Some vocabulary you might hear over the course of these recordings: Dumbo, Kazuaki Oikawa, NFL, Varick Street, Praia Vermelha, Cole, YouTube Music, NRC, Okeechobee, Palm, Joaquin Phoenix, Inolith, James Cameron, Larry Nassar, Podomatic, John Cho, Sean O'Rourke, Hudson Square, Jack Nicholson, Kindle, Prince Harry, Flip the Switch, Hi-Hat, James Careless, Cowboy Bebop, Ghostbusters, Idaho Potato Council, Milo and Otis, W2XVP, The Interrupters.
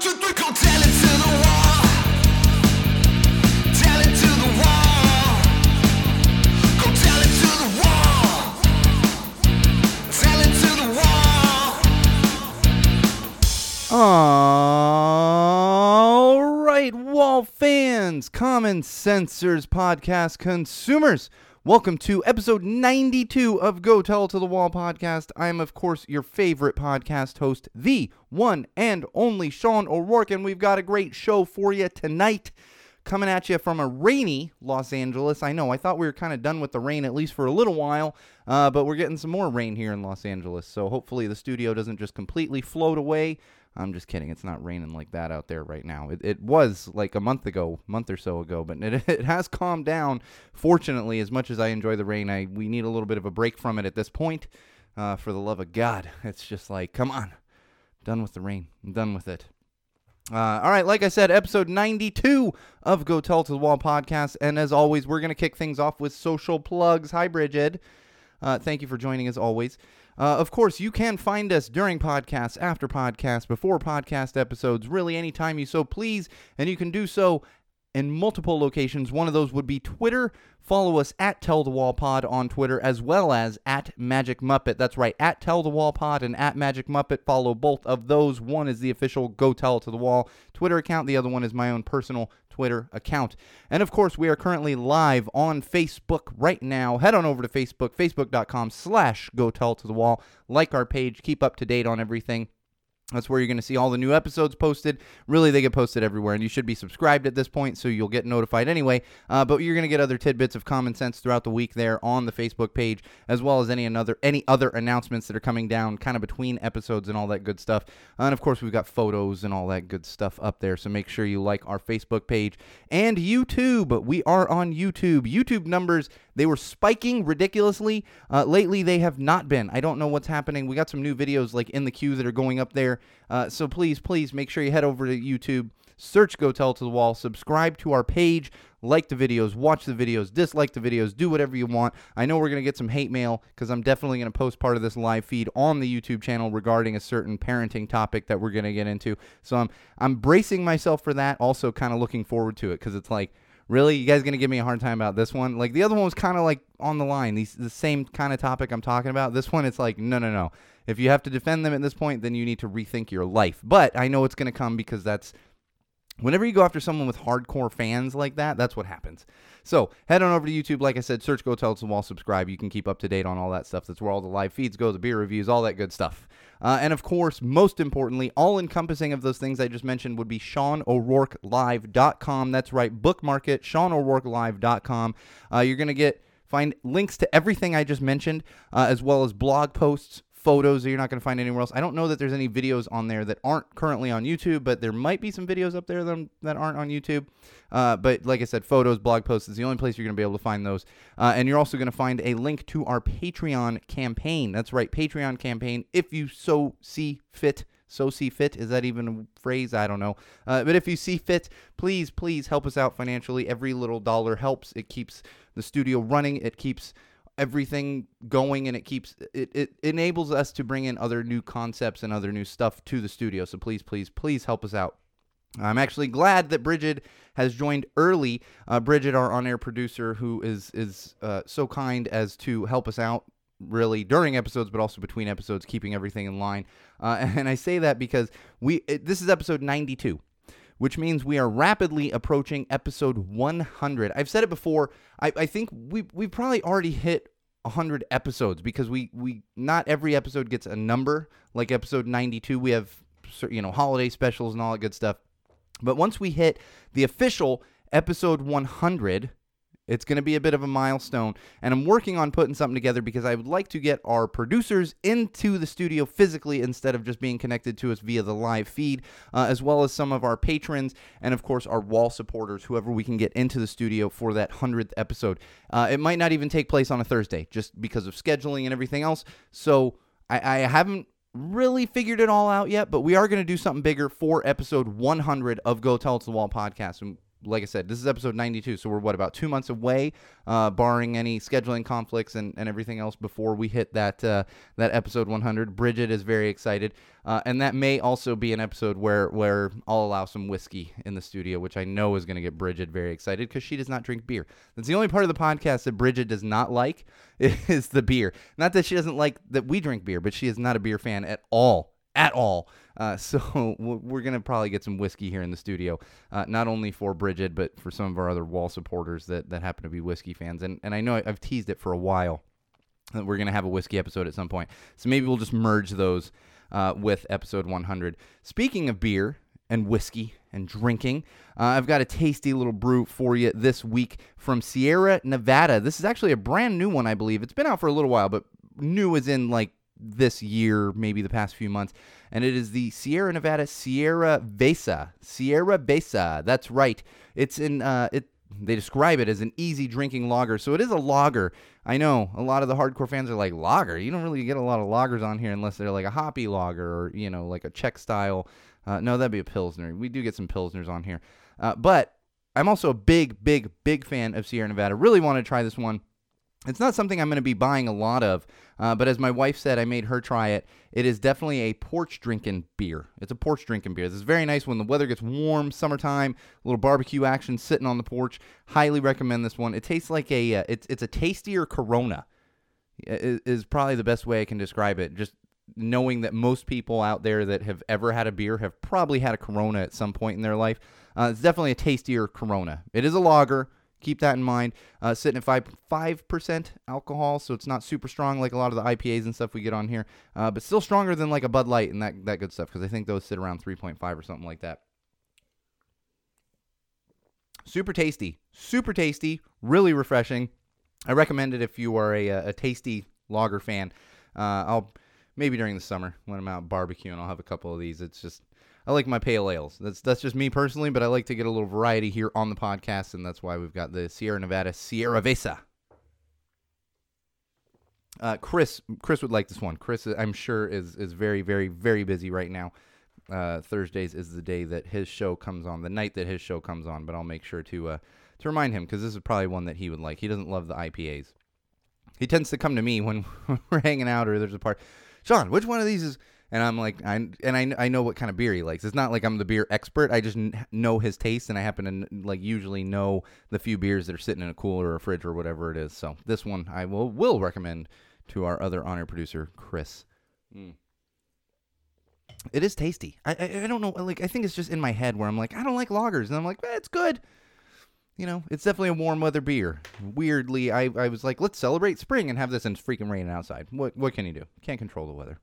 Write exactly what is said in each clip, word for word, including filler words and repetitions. One, two, three, go tell it to the wall. Tell it to the wall. Go tell it to the wall. Tell it to the wall. All right, wall fans, common sensors, podcast consumers. Welcome to episode ninety-two of Go Tell It to the Wall podcast. I am, of course, your favorite podcast host, the one and only Sean O'Rourke, and we've got a great show for you tonight. Coming at you from a rainy Los Angeles. I know, I thought we were kind of done with the rain, at least for a little while, uh, but we're getting some more rain here in Los Angeles, so hopefully the studio doesn't just completely float away. I'm just kidding. It's not raining like that out there right now. It, it was like a month ago, month or so ago, but it, it has calmed down. Fortunately, as much as I enjoy the rain, I we need a little bit of a break from it at this point. Uh, for the love of God, it's just like, come on, I'm done with the rain. I'm done with it. Uh, all right, like I said, episode ninety-two of Go Tell to the Wall podcast, and as always, we're gonna kick things off with social plugs. Hi, Bridget. Uh, thank you for joining as always. Uh, of course, you can find us during podcasts, after podcasts, before podcast episodes, really any time you so please, and you can do so in multiple locations. One of those would be Twitter. Follow us at Tell the Wall Pod on Twitter, as well as at Magic Muppet. That's right, at Tell the Wall Pod and at Magic Muppet. Follow both of those. One is the official Go Tell to the Wall Twitter account. The other one is my own personal Twitter account. And of course, we are currently live on Facebook right now. Head on over to Facebook, facebook.com slash go tell to the wall. Like our page, keep up to date on everything. That's where you're going to see all the new episodes posted. Really, they get posted everywhere, and you should be subscribed at this point, so you'll get notified anyway. Uh, but you're going to get other tidbits of common sense throughout the week there on the Facebook page, as well as any another any other announcements that are coming down kind of between episodes and all that good stuff. And of course, we've got photos and all that good stuff up there, so make sure you like our Facebook page and YouTube. We are on YouTube. YouTube numbers, they were spiking ridiculously. Uh, lately, they have not been. I don't know what's happening. We got some new videos like in the queue that are going up there. Uh, so please, please make sure you head over to YouTube, search Go Tell to the Wall, subscribe to our page, like the videos, watch the videos, dislike the videos, do whatever you want. I know we're going to get some hate mail because I'm definitely going to post part of this live feed on the YouTube channel regarding a certain parenting topic that we're going to get into. So I'm, I'm bracing myself for that, also kind of looking forward to it because it's like, really? You guys going to give me a hard time about this one? Like the other one was kind of like on the line, these, the same kind of topic I'm talking about. This one, it's like, no, no, no. If you have to defend them at this point, then you need to rethink your life. But I know it's going to come because that's whenever you go after someone with hardcore fans like that, that's what happens. So head on over to YouTube. Like I said, search Go Tell It to the Wall, subscribe. You can keep up to date on all that stuff. That's where all the live feeds go, the beer reviews, all that good stuff. Uh, and, of course, most importantly, all-encompassing of those things I just mentioned would be Sean O'Rourke Live dot com. That's right, bookmark it, Sean O'Rourke Live dot com. Uh, you're going to get find links to everything I just mentioned, uh, as well as blog posts, photos that you're not going to find anywhere else. I don't know that there's any videos on there that aren't currently on YouTube, but there might be some videos up there that, that aren't on YouTube. Uh, but like I said, photos, blog posts is the only place you're going to be able to find those. Uh, and you're also going to find a link to our Patreon campaign. That's right, Patreon campaign, if you so see fit. So see fit. Is that even a phrase? I don't know. Uh, but if you see fit, please, please help us out financially. Every little dollar helps. It keeps the studio running. It keeps everything going, and it keeps it, it enables us to bring in other new concepts and other new stuff to the studio. So please, please, please help us out. I'm actually glad that Bridget has joined early. Uh, Bridget, our on-air producer, who is is uh, so kind as to help us out really during episodes, but also between episodes, keeping everything in line. Uh, and I say that because we it, this is episode ninety-two. Which means we are rapidly approaching episode one hundred. I've said it before. I, I think we we probably already hit one hundred episodes because we we not every episode gets a number. Like episode ninety-two, we have, you know, holiday specials and all that good stuff. But once we hit the official episode one hundred, it's going to be a bit of a milestone, and I'm working on putting something together because I would like to get our producers into the studio physically instead of just being connected to us via the live feed, uh, as well as some of our patrons and, of course, our wall supporters, whoever we can get into the studio for that one hundredth episode. Uh, it might not even take place on a Thursday just because of scheduling and everything else, so I, I haven't really figured it all out yet, but we are going to do something bigger for episode one hundred of Go Tell It to the Wall podcast, and like I said, this is episode ninety-two, so we're, what, about two months away, uh, barring any scheduling conflicts and, and everything else before we hit that uh, that episode one hundred. Bridget is very excited, uh, and that may also be an episode where, where I'll allow some whiskey in the studio, which I know is going to get Bridget very excited because she does not drink beer. That's the only part of the podcast that Bridget does not like is the beer. Not that she doesn't like that we drink beer, but she is not a beer fan at all. At all. Uh, so we're going to probably get some whiskey here in the studio, uh, not only for Bridget, but for some of our other wall supporters that, that happen to be whiskey fans. And and I know I've teased it for a while that we're going to have a whiskey episode at some point. So maybe we'll just merge those uh, with episode one hundred. Speaking of beer and whiskey and drinking, uh, I've got a tasty little brew for you this week from Sierra Nevada. This is actually a brand new one, I believe. It's been out for a little while, but new as in like this year, maybe the past few months, and it is the Sierra Nevada Sierraveza. Sierraveza, that's right. It's in, uh, it. They describe it as an easy drinking lager, so it is a lager. I know a lot of the hardcore fans are like, lager? You don't really get a lot of lagers on here unless they're like a hoppy lager or, you know, like a Czech style. Uh, no, that'd be a Pilsner. We do get some Pilsners on here, uh, but I'm also a big, big, big fan of Sierra Nevada. Really want to try this one. It's not something I'm going to be buying a lot of, uh, but as my wife said, I made her try it. It is definitely a porch drinking beer. It's a porch drinking beer. This is very nice when the weather gets warm, summertime, a little barbecue action, sitting on the porch. Highly recommend this one. It tastes like a, uh, it's it's a tastier Corona, it is probably the best way I can describe it. Just knowing that most people out there that have ever had a beer have probably had a Corona at some point in their life. Uh, it's definitely a tastier Corona. It is a lager. Keep that in mind. Uh, sitting at five, five percent alcohol, so it's not super strong like a lot of the I P As and stuff we get on here, uh, but still stronger than like a Bud Light and that, that good stuff, because I think those sit around three point five or something like that. Super tasty. Super tasty. Really refreshing. I recommend it if you are a, a tasty lager fan. Uh, I'll maybe during the summer when I'm out barbecuing, I'll have a couple of these. It's just... I like my pale ales. That's that's just me personally, but I like to get a little variety here on the podcast, and that's why we've got the Sierra Nevada Sierraveza. Uh, Chris, Chris would like this one. Chris, I'm sure, is is very, very, very busy right now. Uh, Thursdays is the day that his show comes on, the night that his show comes on, but I'll make sure to uh, to remind him, because this is probably one that he would like. He doesn't love the I P As. He tends to come to me when we're hanging out or there's a party. Sean, which one of these is... And I'm like, I and I, I know what kind of beer he likes. It's not like I'm the beer expert. I just n- know his taste, and I happen to like usually know the few beers that are sitting in a cooler or a fridge or whatever it is. So this one I will will recommend to our other honor producer, Chris. Mm. It is tasty. I, I I don't know. Like I think it's just in my head where I'm like, I don't like lagers, and I'm like, eh, it's good. You know, it's definitely a warm weather beer. Weirdly, I I was like, let's celebrate spring and have this, and it's freaking raining outside. What what can you do? Can't control the weather.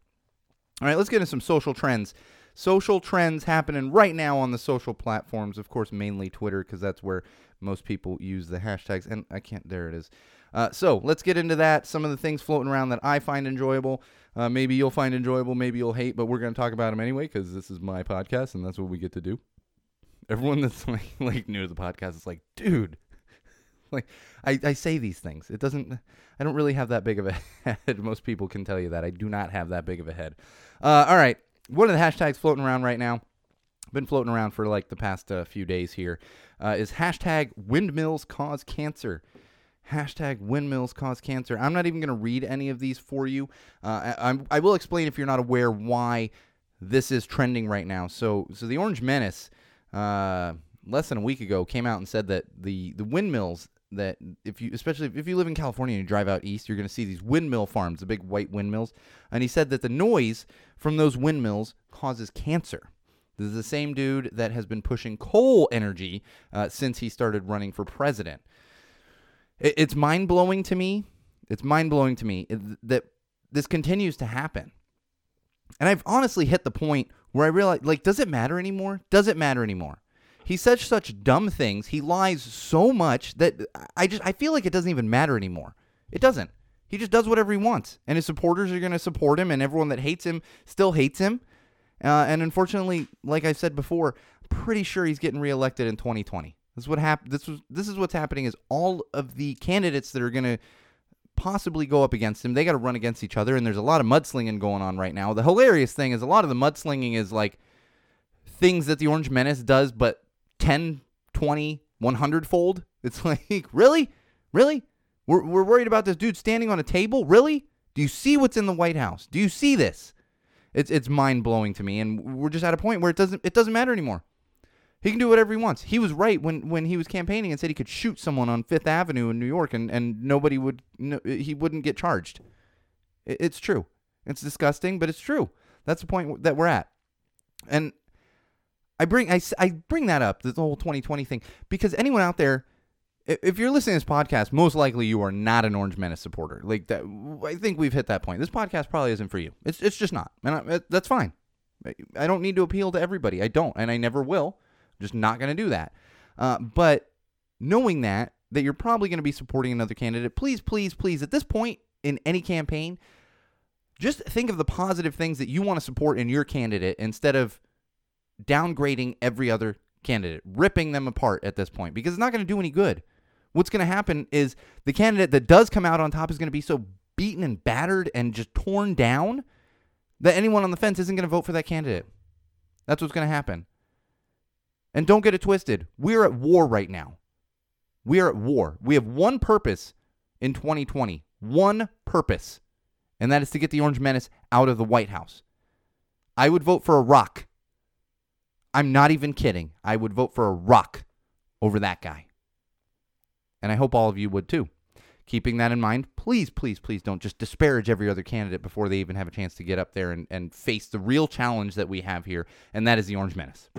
All right, let's get into some social trends. Social trends happening right now on the social platforms. Of course, mainly Twitter, because that's where most people use the hashtags. And I can't, there it is. Uh, so let's get into that. Some of the things floating around that I find enjoyable. Uh, maybe you'll find enjoyable, maybe you'll hate, but we're going to talk about them anyway, because this is my podcast, and that's what we get to do. Everyone that's like, like new to the podcast is like, dude. Like, I, I say these things. It doesn't, I don't really have that big of a head. Most people can tell you that. I do not have that big of a head. Uh, all right. One of the hashtags floating around right now, been floating around for like the past uh, few days here, uh, is hashtag windmills cause cancer. Hashtag windmills cause cancer. I'm not even going to read any of these for you. Uh, I, I'm, I will explain if you're not aware why this is trending right now. So, so the Orange Menace, uh, less than a week ago, came out and said that the, the windmills that if you, especially if you live in California and you drive out east, you're going to see these windmill farms, the big white windmills. And he said that the noise from those windmills causes cancer. This is the same dude that has been pushing coal energy uh, since he started running for president. It, it's mind-blowing to me. It's mind-blowing to me that this continues to happen. And I've honestly hit the point where I realize, like, does it matter anymore? Does it matter anymore? He says such dumb things. He lies so much that I just I feel like it doesn't even matter anymore. It doesn't. He just does whatever he wants, and his supporters are going to support him, and everyone that hates him still hates him. Uh, and unfortunately, like I've said before, I'm pretty sure he's getting reelected in twenty twenty. This is what hap- This was this is what's happening. Is all of the candidates that are going to possibly go up against him, they got to run against each other, and there's a lot of mudslinging going on right now. The hilarious thing is a lot of the mudslinging is like things that the Orange Menace does, but ten, twenty, one hundred fold. It's like, really? Really? We're we're worried about this dude standing on a table? Really? Do you see what's in the White House? Do you see this? It's it's mind-blowing to me, and we're just at a point where it doesn't it doesn't matter anymore. He can do whatever he wants. He was right when, when he was campaigning and said he could shoot someone on Fifth Avenue in New York, and, and nobody would no, he wouldn't get charged. It, it's true. It's disgusting, but it's true. That's the point that we're at. And I bring I, I bring that up, this whole twenty twenty thing, because anyone out there, if you're listening to this podcast, most likely you are not an Orange Menace supporter. Like that, I think we've hit that point. This podcast probably isn't for you. It's it's just not, and I, that's fine. I don't need to appeal to everybody. I don't, and I never will. I'm just not going to do that. Uh, but knowing that that you're probably going to be supporting another candidate, please, please, please, at this point in any campaign, just think of the positive things that you want to support in your candidate instead of downgrading every other candidate, ripping them apart at this point, because it's not going to do any good. What's going to happen is the candidate that does come out on top is going to be so beaten and battered and just torn down that anyone on the fence isn't going to vote for that candidate. That's what's going to happen. And don't get it twisted. We're at war right now. We are at war. We have one purpose in twenty twenty. One purpose. And that is to get the Orange Menace out of the White House. I would vote for a rock. I'm not even kidding. I would vote for a rock over that guy. And I hope all of you would too. Keeping that in mind, please, please, please don't just disparage every other candidate before they even have a chance to get up there and, and face the real challenge that we have here, and that is the Orange Menace.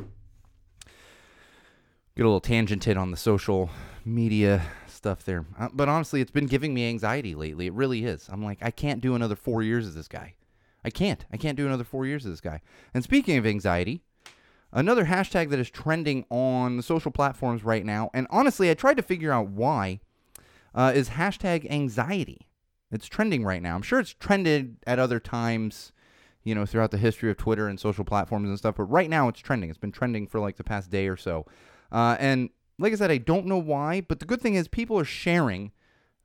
Get a little tangented on the social media stuff there. Uh, but honestly, it's been giving me anxiety lately. It really is. I'm like, I can't do another four years of this guy. I can't. I can't do another four years of this guy. And speaking of anxiety, another hashtag that is trending on the social platforms right now, and honestly, I tried to figure out why, uh, is hashtag anxiety. It's trending right now. I'm sure it's trended at other times, you know, throughout the history of Twitter and social platforms and stuff, but right now it's trending. It's been trending for like the past day or so. Uh, and like I said, I don't know why, but the good thing is people are sharing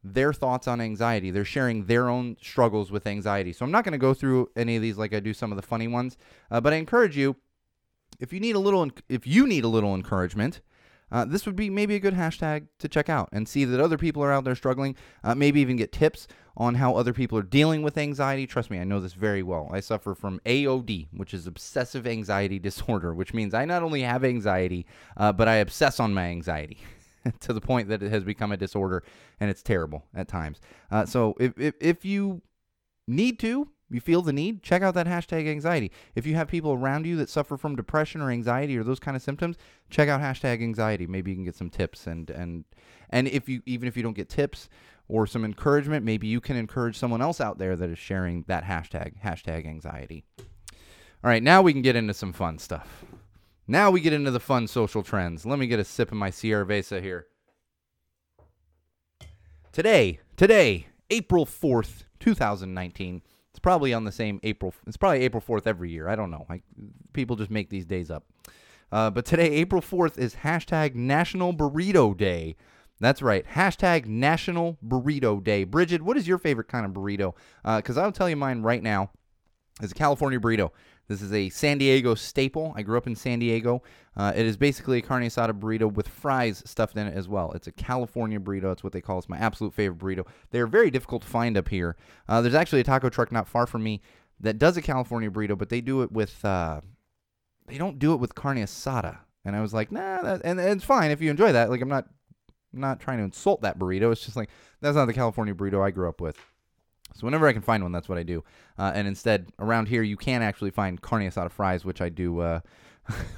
their thoughts on anxiety. They're sharing their own struggles with anxiety. So I'm not going to go through any of these like I do some of the funny ones, uh, but I encourage you, If you need a little, if you need a little encouragement, uh, this would be maybe a good hashtag to check out and see that other people are out there struggling. Uh, maybe even get tips on how other people are dealing with anxiety. Trust me, I know this very well. I suffer from A O D, which is obsessive anxiety disorder, which means I not only have anxiety, uh, but I obsess on my anxiety to the point that it has become a disorder, and it's terrible at times. Uh, so if, if if you need to. You feel the need? Check out that hashtag anxiety. If you have people around you that suffer from depression or anxiety or those kind of symptoms, check out hashtag anxiety. Maybe you can get some tips. And and and if you even if you don't get tips or some encouragement, maybe you can encourage someone else out there that is sharing that hashtag, hashtag anxiety. All right, now we can get into some fun stuff. Now we get into the fun social trends. Let me get a sip of my Sierraveza here. Today, today, April fourth, twenty nineteen. It's probably on the same April. It's probably April fourth every year. I don't know. I, people just make these days up. Uh, but today, April fourth, is hashtag National Burrito Day. That's right. Hashtag National Burrito Day. Bridget, what is your favorite kind of burrito? Because uh, I'll tell you mine right now is a California burrito. This is a San Diego staple. I grew up in San Diego. Uh, it is basically a carne asada burrito with fries stuffed in it as well. It's a California burrito. That's what they call it. It's my absolute favorite burrito. They're very difficult to find up here. Uh, there's actually a taco truck not far from me that does a California burrito, but they do it with, uh, they don't do it with carne asada. And I was like, nah, that, and, and it's fine if you enjoy that. Like, I'm not, I'm not trying to insult that burrito. It's just like, that's not the California burrito I grew up with. So whenever I can find one, that's what I do. Uh, and instead, around here, you can actually find carne asada fries, which I do, uh,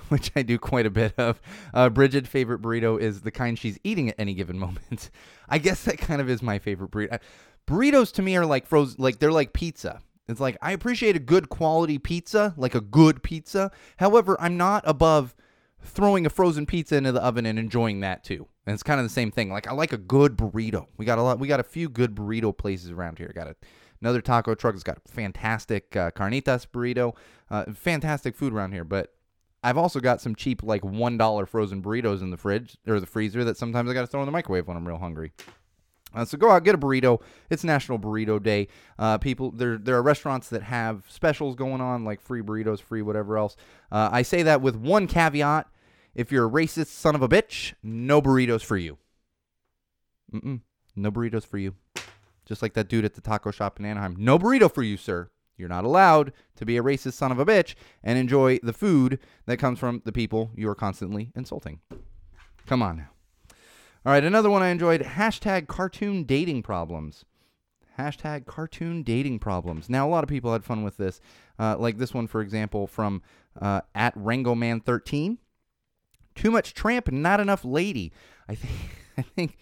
which I do quite a bit of. Uh, Bridget's favorite burrito is the kind she's eating at any given moment. I guess that kind of is my favorite burrito. Burritos to me are like frozen, like they're like pizza. It's like I appreciate a good quality pizza, like a good pizza. However, I'm not above throwing a frozen pizza into the oven and enjoying that too. And it's kind of the same thing. Like, I like a good burrito. We got a lot. We got a few good burrito places around here. Got a, another taco truck that's got a fantastic uh, carnitas burrito. Uh, fantastic food around here. But I've also got some cheap, like, one dollar frozen burritos in the fridge or the freezer that sometimes I got to throw in the microwave when I'm real hungry. Uh, so go out, get a burrito. It's National Burrito Day. Uh, people, there there are restaurants that have specials going on, like free burritos, free whatever else. Uh, I say that with one caveat. If you're a racist son of a bitch, no burritos for you. Mm-mm. No burritos for you. Just like that dude at the taco shop in Anaheim. No burrito for you, sir. You're not allowed to be a racist son of a bitch and enjoy the food that comes from the people you are constantly insulting. Come on now. All right, another one I enjoyed. Hashtag cartoon dating problems. Hashtag cartoon dating problems. Now, a lot of people had fun with this. Uh, like this one, for example, from uh, at Rango Man thirteen. Too much tramp, not enough lady. I think, I think,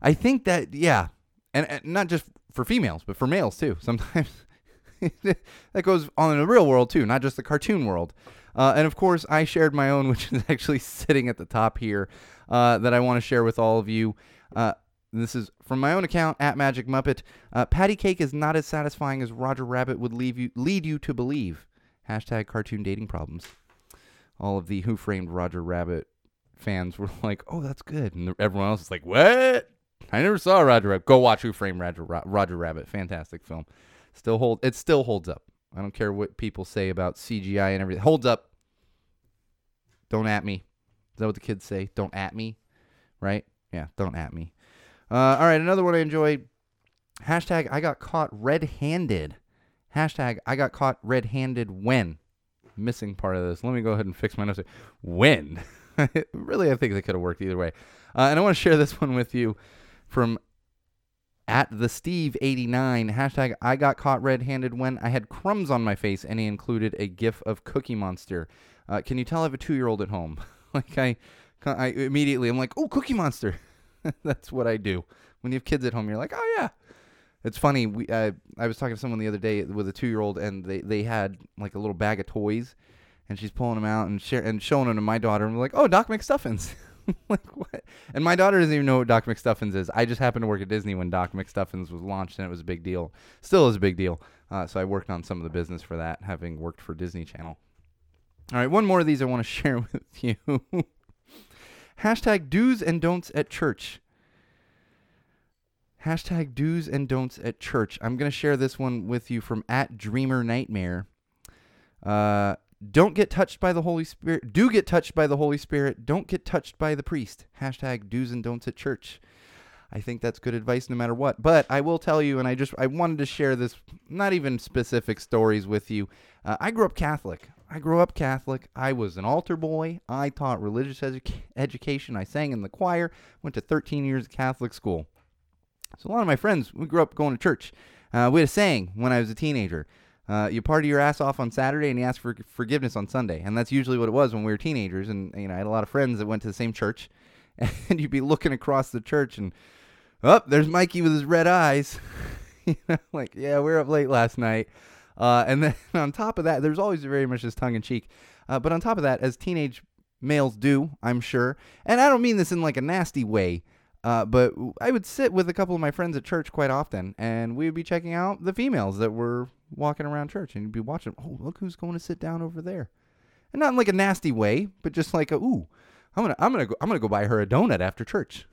I think that, yeah. And, and not just for females, but for males too. Sometimes that goes on in the real world too, not just the cartoon world. Uh, and of course, I shared my own, which is actually sitting at the top here, uh, that I want to share with all of you. Uh, This is from my own account, at Magic Muppet. Uh, patty cake is not as satisfying as Roger Rabbit would leave you, lead you to believe. Hashtag cartoon dating problems. All of the Who Framed Roger Rabbit fans were like, oh, that's good. And everyone else is like, what? I never saw Roger Rabbit. Go watch Who Framed Roger, Roger Rabbit. Fantastic film. Still hold. It still holds up. I don't care what people say about C G I and everything. Holds up. Don't at me. Is that what the kids say? Don't at me. Right? Yeah, don't at me. Uh, all right, another one I enjoyed. Hashtag I got caught red-handed. Hashtag I got caught red-handed when. Missing part of this. Let me go ahead and fix my notes. When. Really, I think they could have worked either way. Uh, and I want to share this one with you from at the Steve eighty-nine. Hashtag I got caught red-handed when I had crumbs on my face, and he included a gif of Cookie Monster. Uh, can you tell I have a two-year-old at home? like I, I immediately I'm like, oh, Cookie Monster. That's what I do. When you have kids at home, you're like, oh, yeah. It's funny. We uh, I was talking to someone the other day with a two-year-old, and they, they had, like, a little bag of toys, and she's pulling them out and, sh- and showing them to my daughter, and we're like, oh, Doc McStuffins. Like, what? And my daughter doesn't even know what Doc McStuffins is. I just happened to work at Disney when Doc McStuffins was launched, and it was a big deal. Still is a big deal. Uh, so I worked on some of the business for that, having worked for Disney Channel. All right, one more of these I want to share with you. Hashtag do's and don'ts at church. Hashtag do's and don'ts at church. I'm going to share this one with you from at Dreamer Nightmare. Uh, don't get touched by the Holy Spirit. Do get touched by the Holy Spirit. Don't get touched by the priest. Hashtag do's and don'ts at church. I think that's good advice no matter what. But I will tell you, and I just I wanted to share this, not even specific stories with you. Uh, I grew up Catholic. I grew up Catholic. I was an altar boy. I taught religious edu- education. I sang in the choir. Went to thirteen years of Catholic school. So a lot of my friends, we grew up going to church. Uh, we had a saying when I was a teenager. Uh, you party your ass off on Saturday and you ask for forgiveness on Sunday. And that's usually what it was when we were teenagers. And you know, I had a lot of friends that went to the same church. And you'd be looking across the church and, oh, there's Mikey with his red eyes. You know, like, yeah, we were up late last night. Uh, and then on top of that, there's always very much this tongue-in-cheek. Uh, but on top of that, as teenage males do, I'm sure, and I don't mean this in like a nasty way, uh, but I would sit with a couple of my friends at church quite often, and we would be checking out the females that were walking around church, and you'd be watching, oh, look who's going to sit down over there. And not in like a nasty way, but just like, a, ooh, I'm gonna, I'm gonna, go, I'm gonna go buy her a donut after church.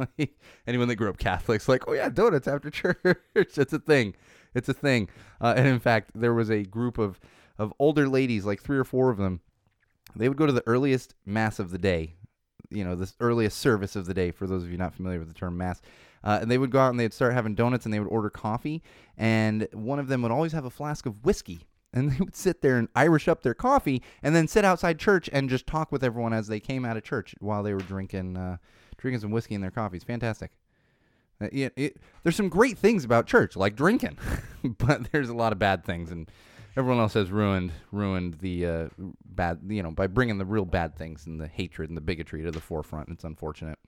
Like, anyone that grew up Catholic's like, oh yeah, donuts after church. It's a thing. It's a thing. Uh, and in fact, there was a group of, of older ladies, like three or four of them. They would go to the earliest mass of the day, you know, this earliest service of the day, for those of you not familiar with the term mass. Uh, and they would go out and they'd start having donuts and they would order coffee. And one of them would always have a flask of whiskey. And they would sit there and Irish up their coffee and then sit outside church and just talk with everyone as they came out of church while they were drinking uh, drinking some whiskey in their coffees. Fantastic. Uh, it, it, there's some great things about church, like drinking, but there's a lot of bad things, and everyone else has ruined ruined the uh, bad, you know, by bringing the real bad things and the hatred and the bigotry to the forefront. It's unfortunate.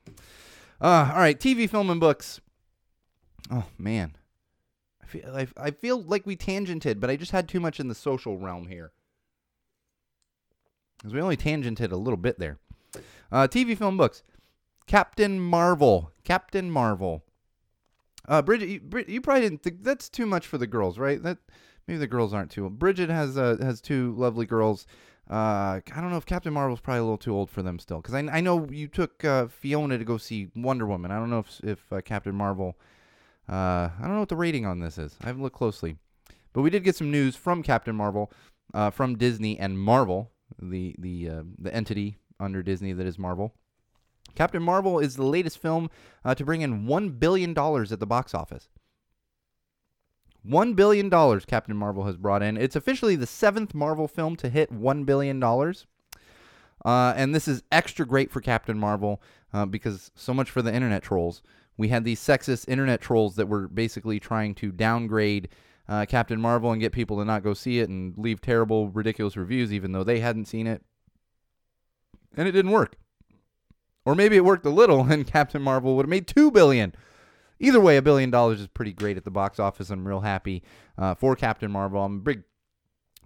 Uh, all right, T V, film, and books. Oh man, I feel I, I feel like we tangented, but I just had too much in the social realm here, because we only tangented a little bit there. Uh, T V, film, books. Captain Marvel. Captain Marvel. Uh, Bridget, you, Bridget, you probably didn't think that's too much for the girls, right? That maybe the girls aren't too. Bridget has uh, has two lovely girls. Uh, I don't know if Captain Marvel's probably a little too old for them still, because I, I know you took uh, Fiona to go see Wonder Woman. I don't know if if uh, Captain Marvel. Uh, I don't know what the rating on this is. I haven't looked closely, but we did get some news from Captain Marvel, uh, from Disney and Marvel, the the uh, the entity under Disney that is Marvel. Captain Marvel is the latest film uh, to bring in one billion dollars at the box office. one billion dollars Captain Marvel has brought in. It's officially the seventh Marvel film to hit one billion dollars. Uh, and this is extra great for Captain Marvel uh, because so much for the internet trolls. We had these sexist internet trolls that were basically trying to downgrade uh, Captain Marvel and get people to not go see it and leave terrible, ridiculous reviews even though they hadn't seen it. And it didn't work. Or maybe it worked a little and Captain Marvel would have made two billion dollars. Either way, a billion dollars is pretty great at the box office. I'm real happy uh, for Captain Marvel. I'm a big,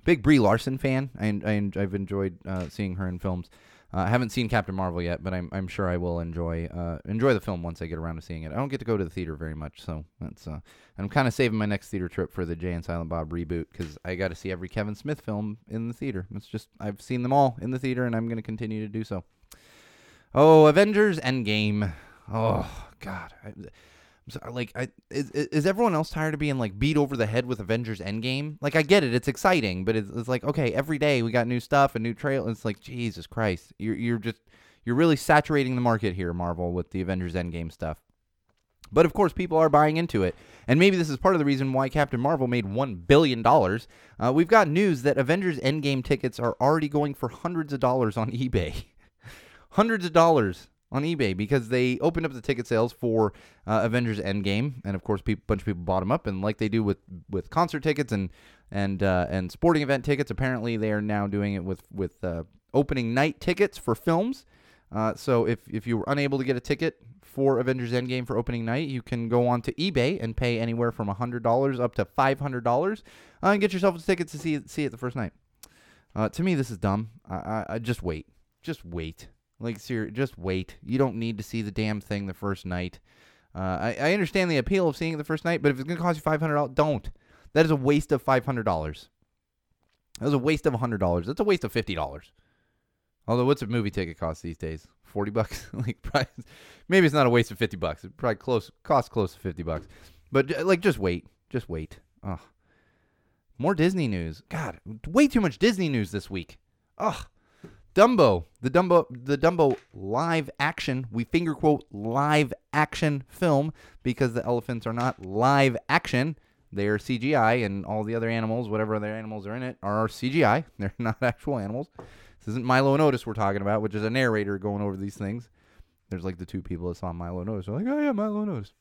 big Brie Larson fan. I, I, I've enjoyed uh, seeing her in films. Uh, I haven't seen Captain Marvel yet, but I'm, I'm sure I will enjoy uh, enjoy the film once I get around to seeing it. I don't get to go to the theater very much, so that's. Uh, I'm kind of saving my next theater trip for the Jay and Silent Bob reboot because I got to see every Kevin Smith film in the theater. It's just I've seen them all in the theater, and I'm going to continue to do so. Oh, Avengers Endgame. Oh God. I, So, like, I, is is everyone else tired of being, like, beat over the head with Avengers Endgame? Like, I get it. It's exciting. But it's, it's like, okay, every day we got new stuff, a new trail. It's like, Jesus Christ. You're, you're just, you're really saturating the market here, Marvel, with the Avengers Endgame stuff. But, of course, people are buying into it. And maybe this is part of the reason why Captain Marvel made one billion dollars. Uh, we've got news that Avengers Endgame tickets are already going for hundreds of dollars on eBay. hundreds of dollars. On eBay because they opened up the ticket sales for uh, Avengers Endgame, and of course, a bunch of people bought them up. And like they do with, with concert tickets and and uh, and sporting event tickets, apparently they are now doing it with with uh, opening night tickets for films. Uh, so if if you were unable to get a ticket for Avengers Endgame for opening night, you can go on to eBay and pay anywhere from a hundred dollars up to five hundred dollars uh, and get yourself a ticket to see see it the first night. Uh, to me, this is dumb. I, I, I just wait, just wait. Like, seriously, just wait. You don't need to see the damn thing the first night. Uh, I, I understand the appeal of seeing it the first night, but if it's going to cost you five hundred dollars, don't. That is a waste of five hundred dollars. That was a waste of one hundred dollars. That's a waste of fifty dollars. Although, what's a movie ticket cost these days? forty bucks? Like, probably, maybe it's not a waste of fifty bucks. It probably close, costs close to fifty bucks. But, like, just wait. Just wait. Ugh. More Disney news. God, way too much Disney news this week. Ugh. Dumbo, the Dumbo, the Dumbo live action, we finger quote live action film because the elephants are not live action. They are C G I and all the other animals, whatever other animals are in it, are C G I. They're not actual animals. This isn't Milo and Otis we're talking about, which is a narrator going over these things. There's like the two people that saw Milo and Otis. They're like, oh yeah, Milo and Otis.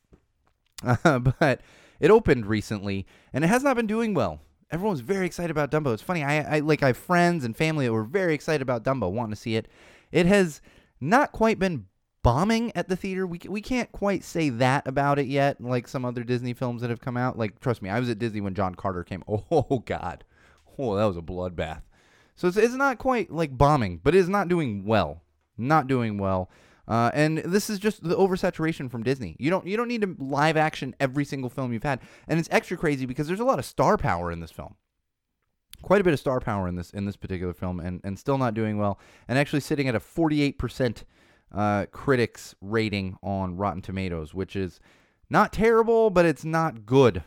Uh, but it opened recently and it has not been doing well. Everyone's very excited about Dumbo. It's funny. I, I like I have friends and family that were very excited about Dumbo, wanting to see it. It has not quite been bombing at the theater. We we can't quite say that about it yet, like some other Disney films that have come out. Like, trust me, I was at Disney when John Carter came. Oh, God. Oh, that was a bloodbath. So it's, it's not quite like bombing, but it is not doing well. Not doing well. Uh, and this is just the oversaturation from Disney. You don't you don't need to live action every single film you've had, and it's extra crazy because there's a lot of star power in this film. Quite a bit of star power in this in this particular film, and, and still not doing well, and actually sitting at a forty-eight percent uh, critics rating on Rotten Tomatoes, which is not terrible, but it's not good,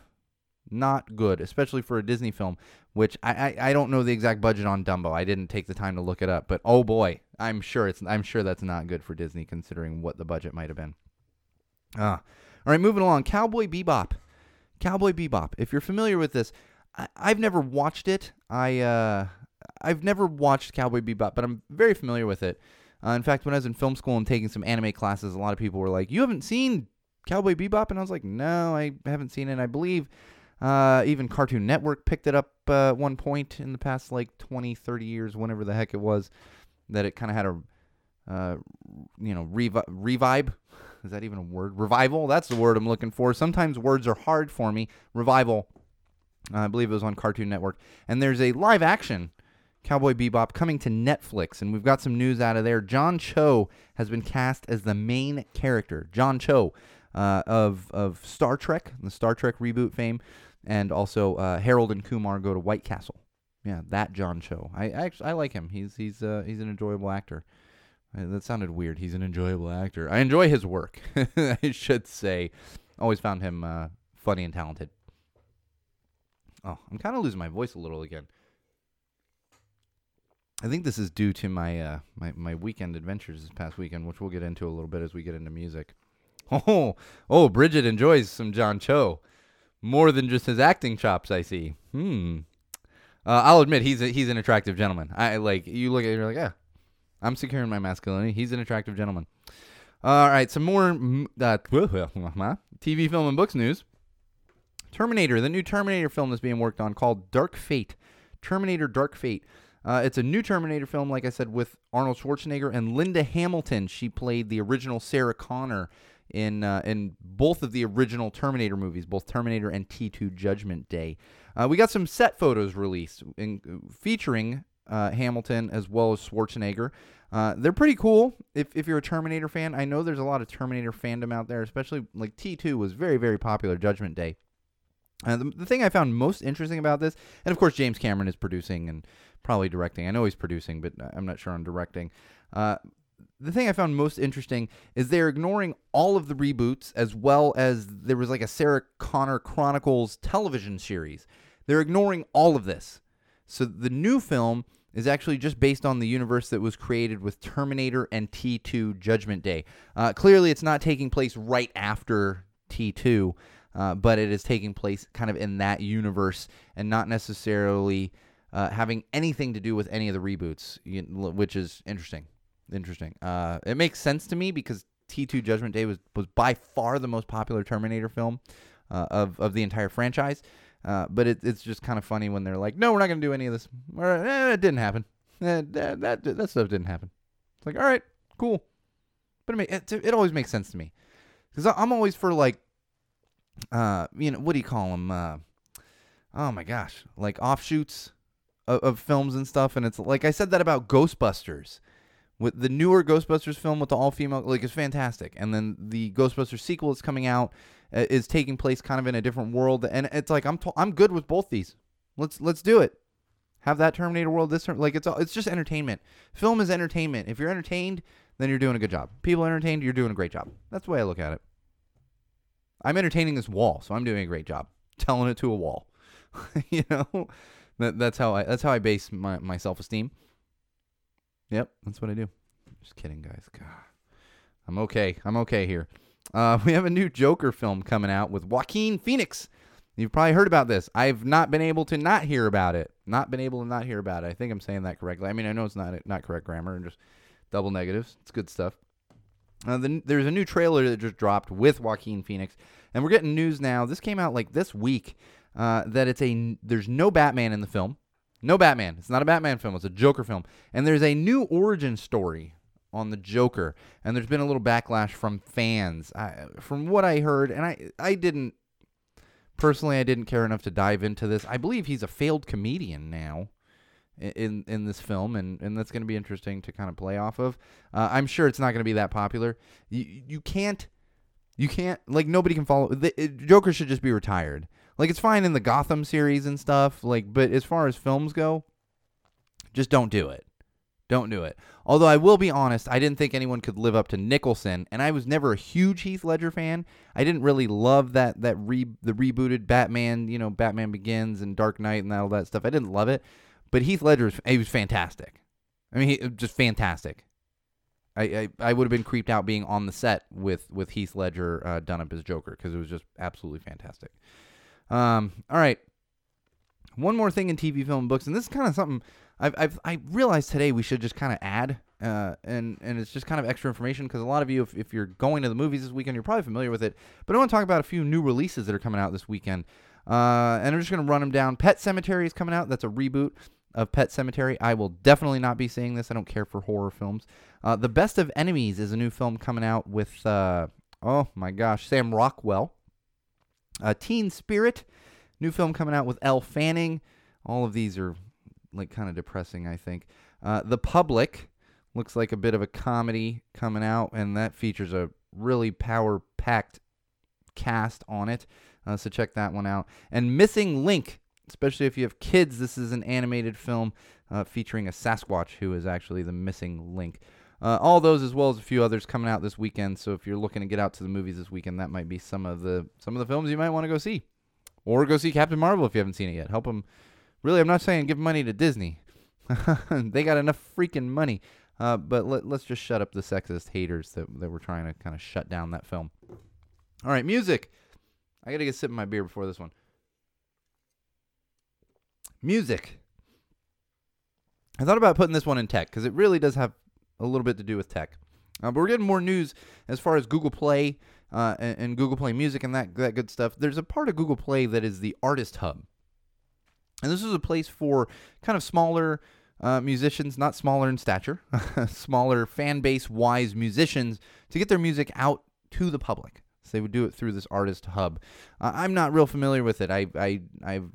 not good, especially for a Disney film. Which I, I I don't know the exact budget on Dumbo. I didn't take the time to look it up, but oh boy. I'm sure it's. I'm sure that's not good for Disney, considering what the budget might have been. Uh, all right, moving along. Cowboy Bebop. Cowboy Bebop. If you're familiar with this, I, I've never watched it. I uh, I've never watched Cowboy Bebop, but I'm very familiar with it. Uh, in fact, when I was in film school and taking some anime classes, a lot of people were like, "You haven't seen Cowboy Bebop?" And I was like, "No, I haven't seen it." I believe uh, even Cartoon Network picked it up uh, at one point in the past, like twenty, thirty years, whenever the heck it was. That it kind of had a, uh, you know, revi- revive. Is that even a word? Revival. That's the word I'm looking for. Sometimes words are hard for me. Revival. Uh, I believe it was on Cartoon Network. And there's a live action Cowboy Bebop coming to Netflix. And we've got some news out of there. John Cho has been cast as the main character. John Cho uh, of, of Star Trek, the Star Trek reboot fame. And also uh, Harold and Kumar Go to White Castle. Yeah, that John Cho. I, I actually I like him. He's he's uh, he's an enjoyable actor. Uh, that sounded weird. He's an enjoyable actor. I enjoy his work. I should say. Always found him uh, funny and talented. Oh, I'm kind of losing my voice a little again. I think this is due to my, uh, my my weekend adventures this past weekend, which we'll get into a little bit as we get into music. Oh, oh, Bridget enjoys some John Cho. More than just his acting chops, I see. Hmm. Uh, I'll admit, he's a, he's an attractive gentleman. I like you look at it, you're like, yeah, I'm securing my masculinity. He's an attractive gentleman. All right, some more uh, T V, film, and books news. Terminator, the new Terminator film that's being worked on called Dark Fate. Terminator Dark Fate. Uh, it's a new Terminator film, like I said, with Arnold Schwarzenegger and Linda Hamilton. She played the original Sarah Connor in uh, in both of the original Terminator movies, both Terminator and T two Judgment Day. Uh, we got some set photos released in, featuring uh, Hamilton as well as Schwarzenegger. Uh, they're pretty cool if if you're a Terminator fan. I know there's a lot of Terminator fandom out there, especially like T two was very, very popular Judgment Day. Uh, the, the thing I found most interesting about this, and of course James Cameron is producing and probably directing. I know he's producing, but I'm not sure on directing. Uh, the thing I found most interesting is they're ignoring all of the reboots, as well as there was like a Sarah Connor Chronicles television series. They're ignoring all of this. So the new film is actually just based on the universe that was created with Terminator and T two Judgment Day. Uh, clearly, it's not taking place right after T two, uh, but it is taking place kind of in that universe and not necessarily uh, having anything to do with any of the reboots, which is interesting. Interesting. Uh, it makes sense to me because T two Judgment Day was, was by far the most popular Terminator film uh, of, of the entire franchise. Uh, but it, it's just kind of funny when they're like, no, we're not going to do any of this. Or, eh, it didn't happen. Eh, that, that that stuff didn't happen. It's like, all right, cool. But it, it, it always makes sense to me. Because I'm always for like, uh, you know, what do you call them? Uh, oh, my gosh. Like offshoots of, of films and stuff. And it's like I said that about Ghostbusters. With the newer Ghostbusters film with the all-female, like, it's fantastic. And then the Ghostbusters sequel that's coming out uh, is taking place kind of in a different world. And it's like, I'm to- I'm good with both these. Let's let's do it. Have that Terminator world this term. Like, it's all, it's just entertainment. Film is entertainment. If you're entertained, then you're doing a good job. People are entertained, you're doing a great job. That's the way I look at it. I'm entertaining this wall, so I'm doing a great job. Telling it to a wall. You know? That, that's how I that's how I base my, my self-esteem. Yep, that's what I do. Just kidding, guys. God. I'm okay. I'm okay here. Uh, we have a new Joker film coming out with Joaquin Phoenix. You've probably heard about this. I've not been able to not hear about it. Not been able to not hear about it. I think I'm saying that correctly. I mean, I know it's not not correct grammar and just double negatives. It's good stuff. Uh, the, there's a new trailer that just dropped with Joaquin Phoenix, and we're getting news now. This came out like this week uh, that it's a there's no Batman in the film. No Batman. It's not a Batman film. It's a Joker film. And there's a new origin story on the Joker. And there's been a little backlash from fans. I, from what I heard, and I, I didn't, personally, I didn't care enough to dive into this. I believe he's a failed comedian now in in this film. And, and that's going to be interesting to kind of play off of. Uh, I'm sure it's not going to be that popular. You, you can't, you can't, like nobody can follow. The, it, Joker should just be retired. Like, it's fine in the Gotham series and stuff, like, but as far as films go, just don't do it. Don't do it. Although I will be honest, I didn't think anyone could live up to Nicholson, and I was never a huge Heath Ledger fan. I didn't really love that that re, the rebooted Batman, you know, Batman Begins and Dark Knight and all that stuff. I didn't love it, but Heath Ledger, he was fantastic. I mean, he just fantastic. I, I, I would have been creeped out being on the set with, with Heath Ledger uh, done up as Joker because it was just absolutely fantastic. Um, all right. One more thing in T V, film, and books, and this is kind of something I've, I've I realized today we should just kind of add, uh, and and it's just kind of extra information because a lot of you, if, if you're going to the movies this weekend, you're probably familiar with it. But I want to talk about a few new releases that are coming out this weekend, uh, and I'm just going to run them down. Pet Sematary is coming out. That's a reboot of Pet Sematary. I will definitely not be seeing this. I don't care for horror films. Uh, The Best of Enemies is a new film coming out with uh, oh my gosh, Sam Rockwell. Uh, Teen Spirit, new film coming out with Elle Fanning. All of these are like kind of depressing, I think. Uh, The Public looks like a bit of a comedy coming out, and that features a really power-packed cast on it. Uh, so check that one out. And Missing Link, especially if you have kids, this is an animated film uh, featuring a Sasquatch who is actually the missing link. Uh, all those as well as a few others coming out this weekend. So if you're looking to get out to the movies this weekend, that might be some of the some of the films you might want to go see. Or go see Captain Marvel if you haven't seen it yet. Help them. Really, I'm not saying give money to Disney. They got enough freaking money. Uh, but let, let's just shut up the sexist haters that, that were trying to kind of shut down that film. All right, music. I got to get a sip of my beer before this one. Music. I thought about putting this one in tech because it really does have a little bit to do with tech. Uh, but we're getting more news as far as Google Play uh, and, and Google Play Music and that that good stuff. There's a part of Google Play that is the Artist Hub. And this is a place for kind of smaller uh, musicians, not smaller in stature, smaller fan base-wise musicians to get their music out to the public. So they would do it through this Artist Hub. Uh, I'm not real familiar with it. I, I, I've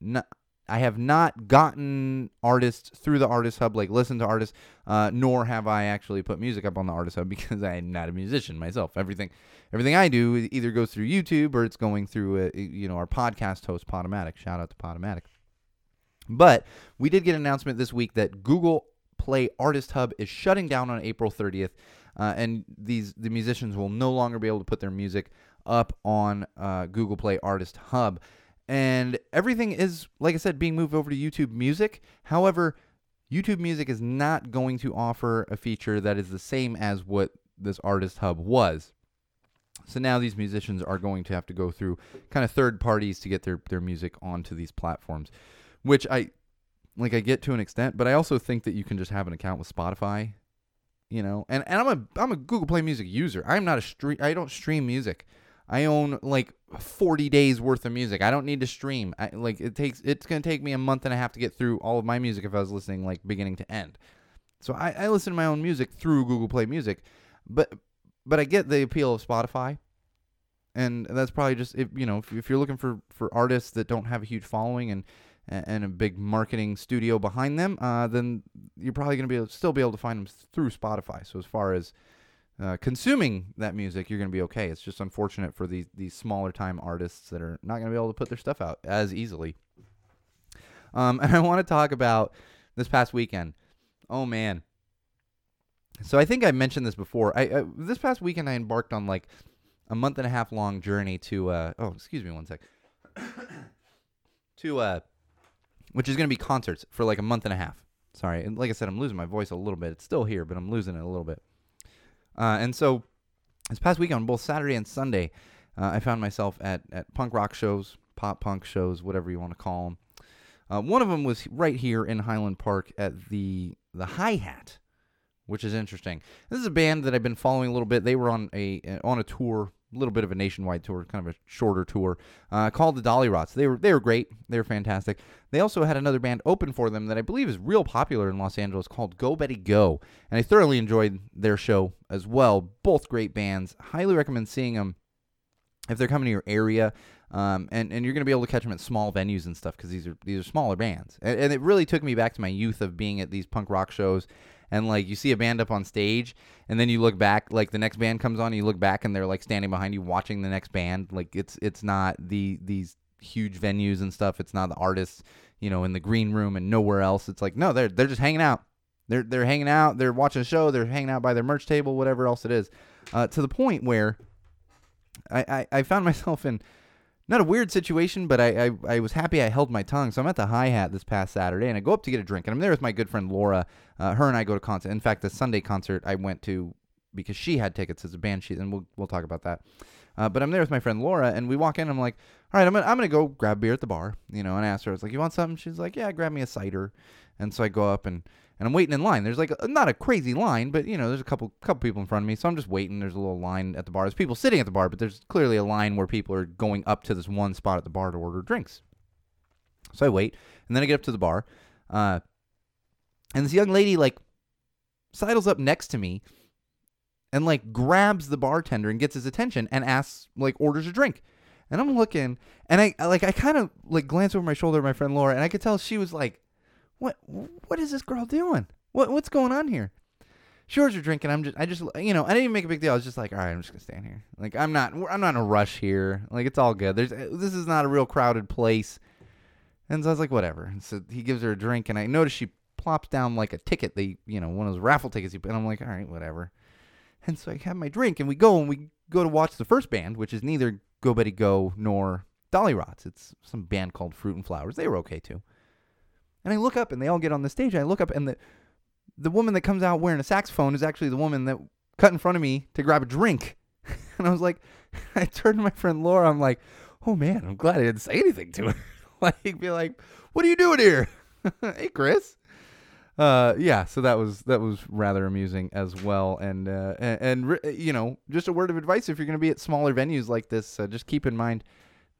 not... I have not gotten artists through the Artist Hub, like listen to artists, uh, nor have I actually put music up on the Artist Hub because I'm not a musician myself. Everything everything I do either goes through YouTube or it's going through, a, you know, our podcast host, Podomatic. Shout out to Podomatic. But we did get an announcement this week that Google Play Artist Hub is shutting down on April thirtieth, uh, and these the musicians will no longer be able to put their music up on uh, Google Play Artist Hub. And everything is, like I said, being moved over to YouTube Music. However, YouTube Music is not going to offer a feature that is the same as what this Artist Hub was. So now these musicians are going to have to go through kind of third parties to get their, their music onto these platforms, which I, like I get to an extent, but I also think that you can just have an account with Spotify, you know, and, and I'm a, I'm a Google Play Music user. I'm not a stream, I don't stream music. I own like forty days worth of music. I don't need to stream. I, like it takes, it's going to take me a month and a half to get through all of my music if I was listening like beginning to end. So I, I listen to my own music through Google Play Music, but, but I get the appeal of Spotify, and that's probably just, if, you know, if, if you're looking for, for artists that don't have a huge following and, and a big marketing studio behind them, uh, then you're probably going to be able, still be able to find them through Spotify. So as far as Uh, consuming that music, you're going to be okay. It's just unfortunate for these these smaller time artists that are not going to be able to put their stuff out as easily. Um, and I want to talk about this past weekend. Oh man! So I think I mentioned this before. I uh, this past weekend I embarked on like a month and a half long journey to uh, oh excuse me one sec to uh, which is going to be concerts for like a month and a half. Sorry, and like I said, I'm losing my voice a little bit. It's still here, but I'm losing it a little bit. Uh, and so this past weekend, both Saturday and Sunday, uh, I found myself at, at punk rock shows, pop punk shows, whatever you want to call them. Uh, one of them was right here in Highland Park at the the Hi-Hat, which is interesting. This is a band that I've been following a little bit. They were on a on a tour, a little bit of a nationwide tour, kind of a shorter tour, uh, called the Dolly Rots. They were they were great. They were fantastic. They also had another band open for them that I believe is real popular in Los Angeles called Go Betty Go, and I thoroughly enjoyed their show as well. Both great bands. Highly recommend seeing them if they're coming to your area, um, and, and you're going to be able to catch them at small venues and stuff because these are these are smaller bands. And, and it really took me back to my youth of being at these punk rock shows. And, like, you see a band up on stage, and then you look back, like, the next band comes on, and you look back, and they're, like, standing behind you watching the next band. Like, it's it's not the these huge venues and stuff. It's not the artists, you know, in the green room and nowhere else. It's like, no, they're they're just hanging out. They're they're hanging out. They're watching a show. They're hanging out by their merch table, whatever else it is, uh, to the point where I, I, I found myself in not a weird situation, but I, I, I was happy I held my tongue. So I'm at the Hi-Hat this past Saturday, and I go up to get a drink, and I'm there with my good friend Laura. Uh, her and I go to concert. In fact, the Sunday concert I went to because she had tickets as a band, she, and we'll we'll talk about that. Uh, but I'm there with my friend Laura, and we walk in, and I'm like, all right, I'm gonna, I'm gonna go grab beer at the bar, you know, and I asked her, I was like, you want something? She's like, yeah, grab me a cider. And so I go up, and, and I'm waiting in line. There's like a, not a crazy line, but, you know, there's a couple couple people in front of me, so I'm just waiting. There's a little line at the bar. There's people sitting at the bar, but there's clearly a line where people are going up to this one spot at the bar to order drinks. So I wait, and then I get up to the bar, uh, and this young lady, like, sidles up next to me and, like, grabs the bartender and gets his attention and asks, like, orders a drink. And I'm looking, and I, like, I kind of, like, glance over my shoulder at my friend Laura, and I could tell she was like, What what is this girl doing? What what's going on here? She orders her drink, and I'm just I just you know I didn't even make a big deal. I was just like, all right, I'm just gonna stand here. Like I'm not I'm not in a rush here. Like it's all good. There's this is not a real crowded place. And so I was like, whatever. And so he gives her a drink, and I notice she plops down like a ticket. They you know one of those raffle tickets. And I'm like, all right, whatever. And so I have my drink, and we go and we go to watch the first band, which is neither Go Betty Go nor Dolly Rots. It's some band called Fruit and Flowers. They were okay too. And I look up, and they all get on the stage, and I look up, and the the woman that comes out wearing a saxophone is actually the woman that cut in front of me to grab a drink. And I was like, I turned to my friend Laura, I'm like, oh man, I'm glad I didn't say anything to her. Like, be like, what are you doing here? Hey, Chris. Uh, yeah, so that was that was rather amusing as well. And, uh, and, and you know, just a word of advice, if you're going to be at smaller venues like this, uh, just keep in mind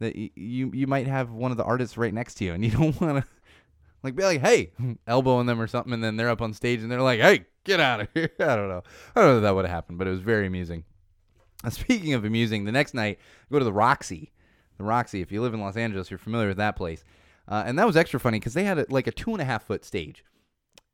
that y- you you might have one of the artists right next to you, and you don't want to, like, be like, hey, elbowing them or something, and then they're up on stage, and they're like, hey, get out of here. I don't know. I don't know if that would have happened, but it was very amusing. Uh, speaking of amusing, the next night, I go to the Roxy. The Roxy, if you live in Los Angeles, you're familiar with that place. Uh, and that was extra funny because they had a, like a two-and-a-half-foot stage.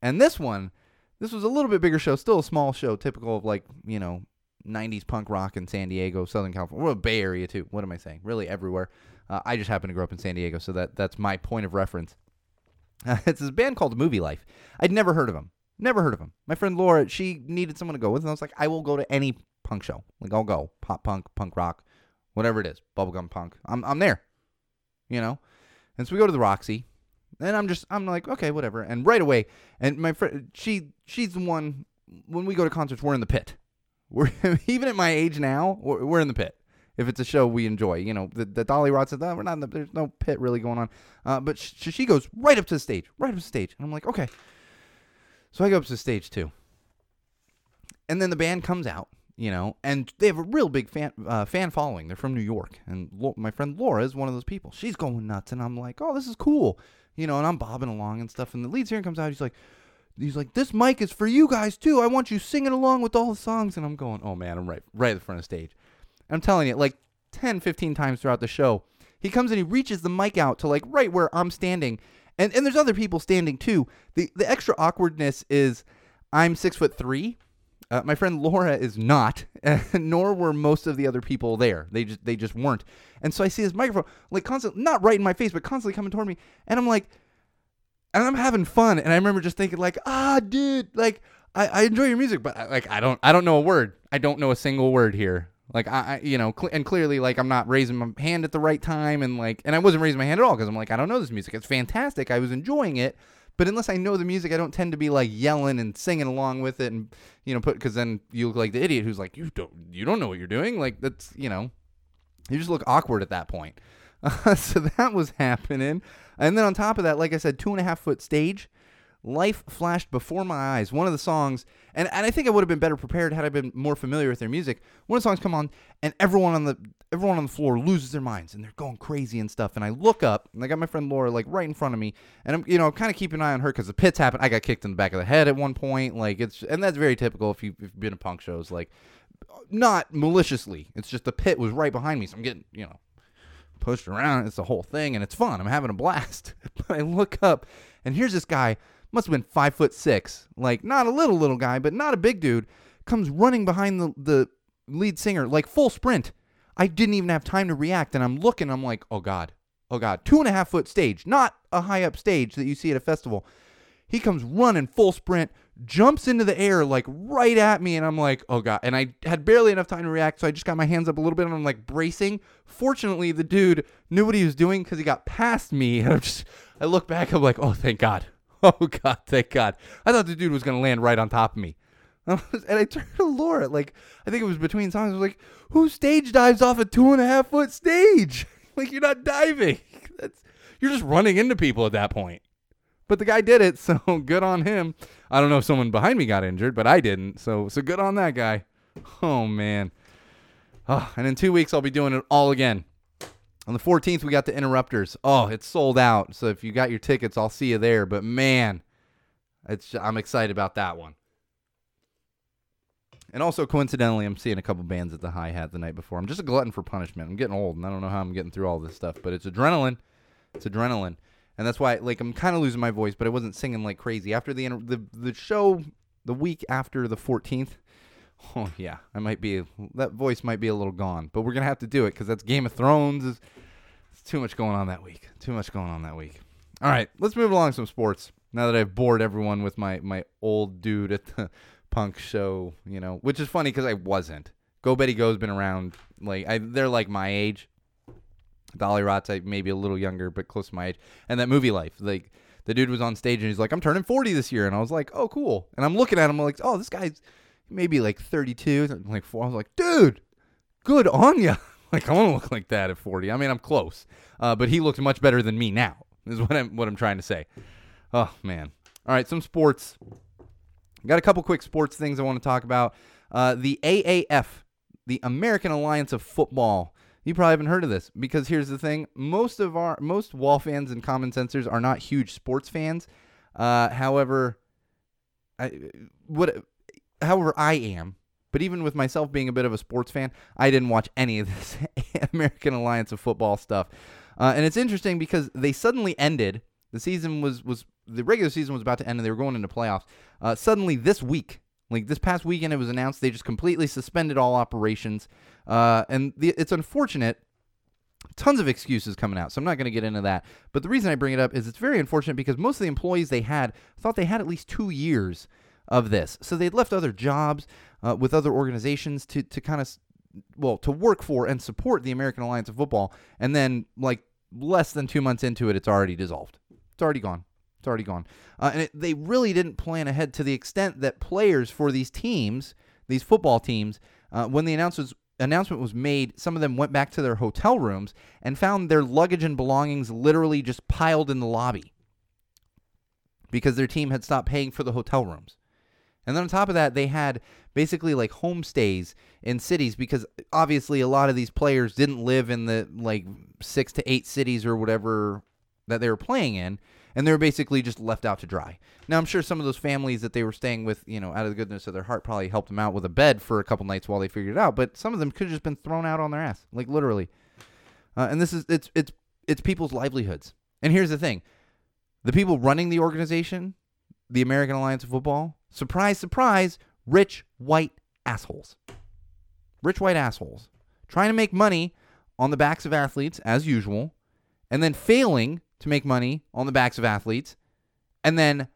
And this one, this was a little bit bigger show, still a small show, typical of like, you know, nineties punk rock in San Diego, Southern California. Well, Bay Area, too. What am I saying? Really everywhere. Uh, I just happen to grow up in San Diego, so that that's my point of reference. Uh, it's this band called Movie Life. I'd never heard of them. Never heard of them. My friend Laura, she needed someone to go with, and I was like, I will go to any punk show. Like, I'll go. Pop punk, punk rock. Whatever it is, bubblegum punk, I'm I'm there, you know? And so we go to the Roxy, and I'm just, I'm like, okay, whatever. And right away, and my friend, she she's the one, when we go to concerts, we're in the pit. We're even at my age now, we're, we're in the pit. If it's a show we enjoy, you know, the, the Dolly Rod said, oh, we're not in the, there's no pit really going on. Uh, but she, she goes right up to the stage, right up to the stage. And I'm like, okay. So I go up to the stage too. And then the band comes out. You know, and they have a real big fan uh, fan following. They're from New York, and Lo- my friend Laura is one of those people. She's going nuts, and I'm like, "Oh, this is cool," you know. And I'm bobbing along and stuff. And the lead singer comes out. He's like, "He's like, this mic is for you guys too. I want you singing along with all the songs." And I'm going, "Oh man, I'm right, right at the front of the stage." I'm telling you, like ten, fifteen times throughout the show, he comes and he reaches the mic out to like right where I'm standing, and and there's other people standing too. The the extra awkwardness is, I'm six foot three. Uh, my friend Laura is not, nor were most of the other people there. They just they just weren't. And so I see this microphone, like, constantly, not right in my face, but constantly coming toward me. And I'm like, and I'm having fun. And I remember just thinking, like, ah, dude, like, I, I enjoy your music, but, I, like, I don't I don't know a word. I don't know a single word here. Like, I, I you know, cl- and clearly, like, I'm not raising my hand at the right time. And, like, and I wasn't raising my hand at all because I'm like, I don't know this music. It's fantastic. I was enjoying it. But unless I know the music, I don't tend to be like yelling and singing along with it, and you know, put because then you look like the idiot who's like, you don't, you don't know what you're doing. Like that's, you know, you just look awkward at that point. Uh, so that was happening, and then on top of that, like I said, two and a half foot stage, life flashed before my eyes. One of the songs, and, and I think I would have been better prepared had I been more familiar with their music. One of the songs come on, and everyone on the everyone on the floor loses their minds, and they're going crazy and stuff. And I look up, and I got my friend Laura like right in front of me, and I'm you know kind of keeping an eye on her because the pits happen. I got kicked in the back of the head at one point, like it's and that's very typical if, you, if you've been to punk shows, like not maliciously. It's just the pit was right behind me, so I'm getting you know pushed around. It's the whole thing, and it's fun. I'm having a blast. But I look up, and here's this guy. Must have been five foot six, like not a little little guy, but not a big dude, comes running behind the, the lead singer, like full sprint. I didn't even have time to react, and I'm looking, I'm like, oh God, oh God, two and a half foot stage, not a high up stage that you see at a festival. He comes running full sprint, jumps into the air like right at me, and I'm like, oh God, and I had barely enough time to react, so I just got my hands up a little bit, and I'm like bracing. Fortunately, the dude knew what he was doing because he got past me, and I'm just, I look back, I'm like, oh, thank God. Oh, God, thank God. I thought the dude was going to land right on top of me. And I, was, and I turned to Laura, like, I think it was between songs. I was like, who stage dives off a two-and-a-half-foot stage? Like, you're not diving. That's, you're just running into people at that point. But the guy did it, so good on him. I don't know if someone behind me got injured, but I didn't. So, so good on that guy. Oh, man. Oh, and in two weeks, I'll be doing it all again. On the fourteenth, we got the Interrupters. Oh, it's sold out. So if you got your tickets, I'll see you there. But man, it's, I'm excited about that one. And also, coincidentally, I'm seeing a couple bands at the Hi-Hat the night before. I'm just a glutton for punishment. I'm getting old, and I don't know how I'm getting through all this stuff. But it's adrenaline. It's adrenaline. And that's why, like, I'm kind of losing my voice, but I wasn't singing like crazy. After the inter- the the show, the week after the fourteenth, oh, yeah, I might be, that voice might be a little gone, but we're going to have to do it because that's Game of Thrones. It's, it's too much going on that week. Too much going on that week. All right, let's move along to some sports now that I've bored everyone with my, my old dude at the punk show, you know, which is funny because I wasn't. Go Betty Go's been around, like, I, they're like my age. Dolly Rot's maybe a little younger, but close to my age. And that Movie Life, like, the dude was on stage and he's like, I'm turning forty this year. And I was like, oh, cool. And I'm looking at him like, oh, this guy's maybe like thirty-two. I'm like, four. I was like, dude, good on ya. Like, I want to look like that at forty. I mean, I'm close. Uh, but he looked much better than me now is what I'm, what I'm trying to say. Oh, man. All right, some sports. Got a couple quick sports things I want to talk about. Uh, the A A F, the American Alliance of Football. You probably haven't heard of this because here's the thing. Most of our most Wall fans and common sensors are not huge sports fans. Uh, however, I, what, however, I am. But even with myself being a bit of a sports fan, I didn't watch any of this American Alliance of Football stuff. Uh, and it's interesting because they suddenly ended. The season was, was the regular season was about to end and they were going into playoffs. Uh, suddenly this week. Like, this past weekend, it was announced they just completely suspended all operations, uh, and the, it's unfortunate. Tons of excuses coming out, so I'm not going to get into that. But the reason I bring it up is it's very unfortunate because most of the employees they had thought they had at least two years of this. So they'd left other jobs uh, with other organizations to, to kind of, well, to work for and support the American Alliance of Football, and then, like, less than two months into it, it's already dissolved. It's already gone. It's already gone. Uh, and it, they really didn't plan ahead to the extent that players for these teams, these football teams, uh, when the announcements, announcement was made, some of them went back to their hotel rooms and found their luggage and belongings literally just piled in the lobby because their team had stopped paying for the hotel rooms. And then on top of that, they had basically like homestays in cities because obviously a lot of these players didn't live in the like six to eight cities or whatever that they were playing in. And they were basically just left out to dry. Now, I'm sure some of those families that they were staying with, you know, out of the goodness of their heart, probably helped them out with a bed for a couple nights while they figured it out. But some of them could have just been thrown out on their ass, like literally. Uh, and this is it's it's it's people's livelihoods. And here's the thing: the people running the organization, the American Alliance of Football, surprise, surprise, rich white assholes, rich white assholes, trying to make money on the backs of athletes as usual, and then failing to make money on the backs of athletes, and then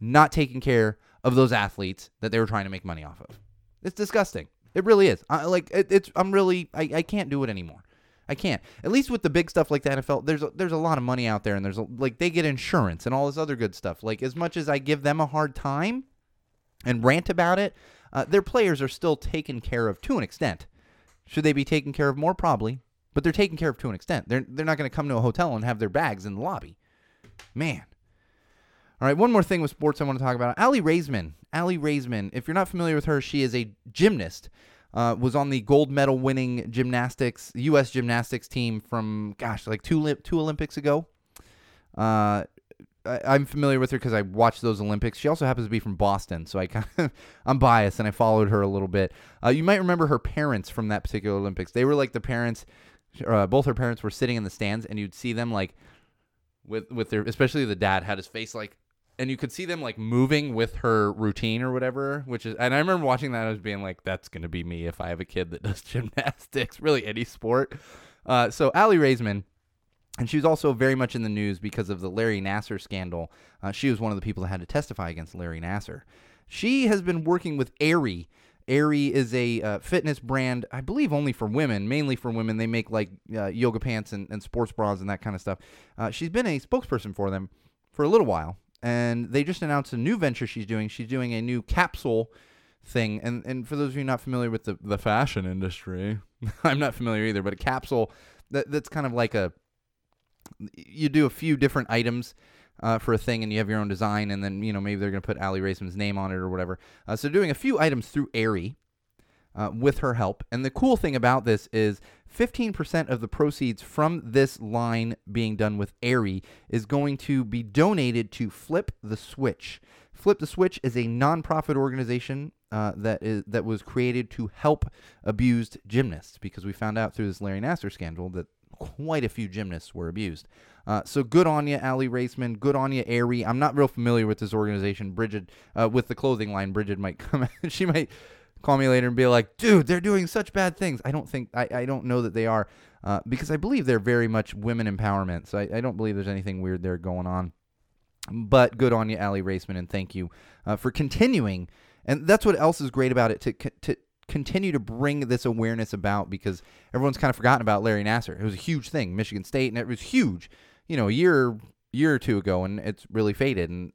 not taking care of those athletes that they were trying to make money off of. It's disgusting. It really is. I, like it, it's. I'm really. I, I can't do it anymore. I can't. At least with the big stuff like the N F L, there's a, there's a lot of money out there, and there's a, like they get insurance and all this other good stuff. Like as much as I give them a hard time and rant about it, uh, their players are still taken care of to an extent. Should they be taken care of more? Probably. But they're taken care of to an extent. They're they're not going to come to a hotel and have their bags in the lobby. Man. All right, one more thing with sports I want to talk about. Aly Raisman. Aly Raisman, if you're not familiar with her, she is a gymnast. Uh, was on the gold medal winning gymnastics, U S gymnastics team from, gosh, like two, two Olympics ago. Uh, I, I'm familiar with her because I watched those Olympics. She also happens to be from Boston, so I kind of, I'm biased, and I followed her a little bit. Uh, you might remember her parents from that particular Olympics. They were like the parents... Uh, both her parents were sitting in the stands, and you'd see them like with with their, especially the dad had his face like, and you could see them like moving with her routine or whatever, which is, and I remember watching that, I was being like, that's going to be me if I have a kid that does gymnastics, really any sport. Uh, so Aly Raisman, and she was also very much in the news because of the Larry Nassar scandal. Uh, she was one of the people that had to testify against Larry Nassar. She has been working with Aerie. Aerie is a uh, fitness brand, I believe only for women, mainly for women. They make like uh, yoga pants and, and sports bras and that kind of stuff. Uh, she's been a spokesperson for them for a little while, and they just announced a new venture she's doing. She's doing a new capsule thing, and and for those of you not familiar with the, the fashion industry, I'm not familiar either, but a capsule, that that's kind of like a, you do a few different items Uh, for a thing, and you have your own design, and then, you know, maybe they're going to put Aly Raisman's name on it or whatever. Uh, so doing a few items through Aerie uh, with her help. And the cool thing about this is fifteen percent of the proceeds from this line being done with Aerie is going to be donated to Flip the Switch. Flip the Switch is a nonprofit organization uh, that is that was created to help abused gymnasts, because we found out through this Larry Nassar scandal that quite a few gymnasts were abused. Uh, so good on you, Aly Raisman. Good on you, Aerie. I'm not real familiar with this organization. Bridget, uh, with the clothing line, Bridget might come. She might call me later and be like, dude, they're doing such bad things. I don't think, I, I don't know that they are, uh, because I believe they're very much women empowerment. So I, I don't believe there's anything weird there going on. But good on you, Aly Raisman, and thank you uh, for continuing. And that's what else is great about it, to to. continue to bring this awareness about, because everyone's kind of forgotten about Larry Nassar. It was a huge thing. Michigan State, and it was huge. You know, a year year or two ago, and it's really faded. And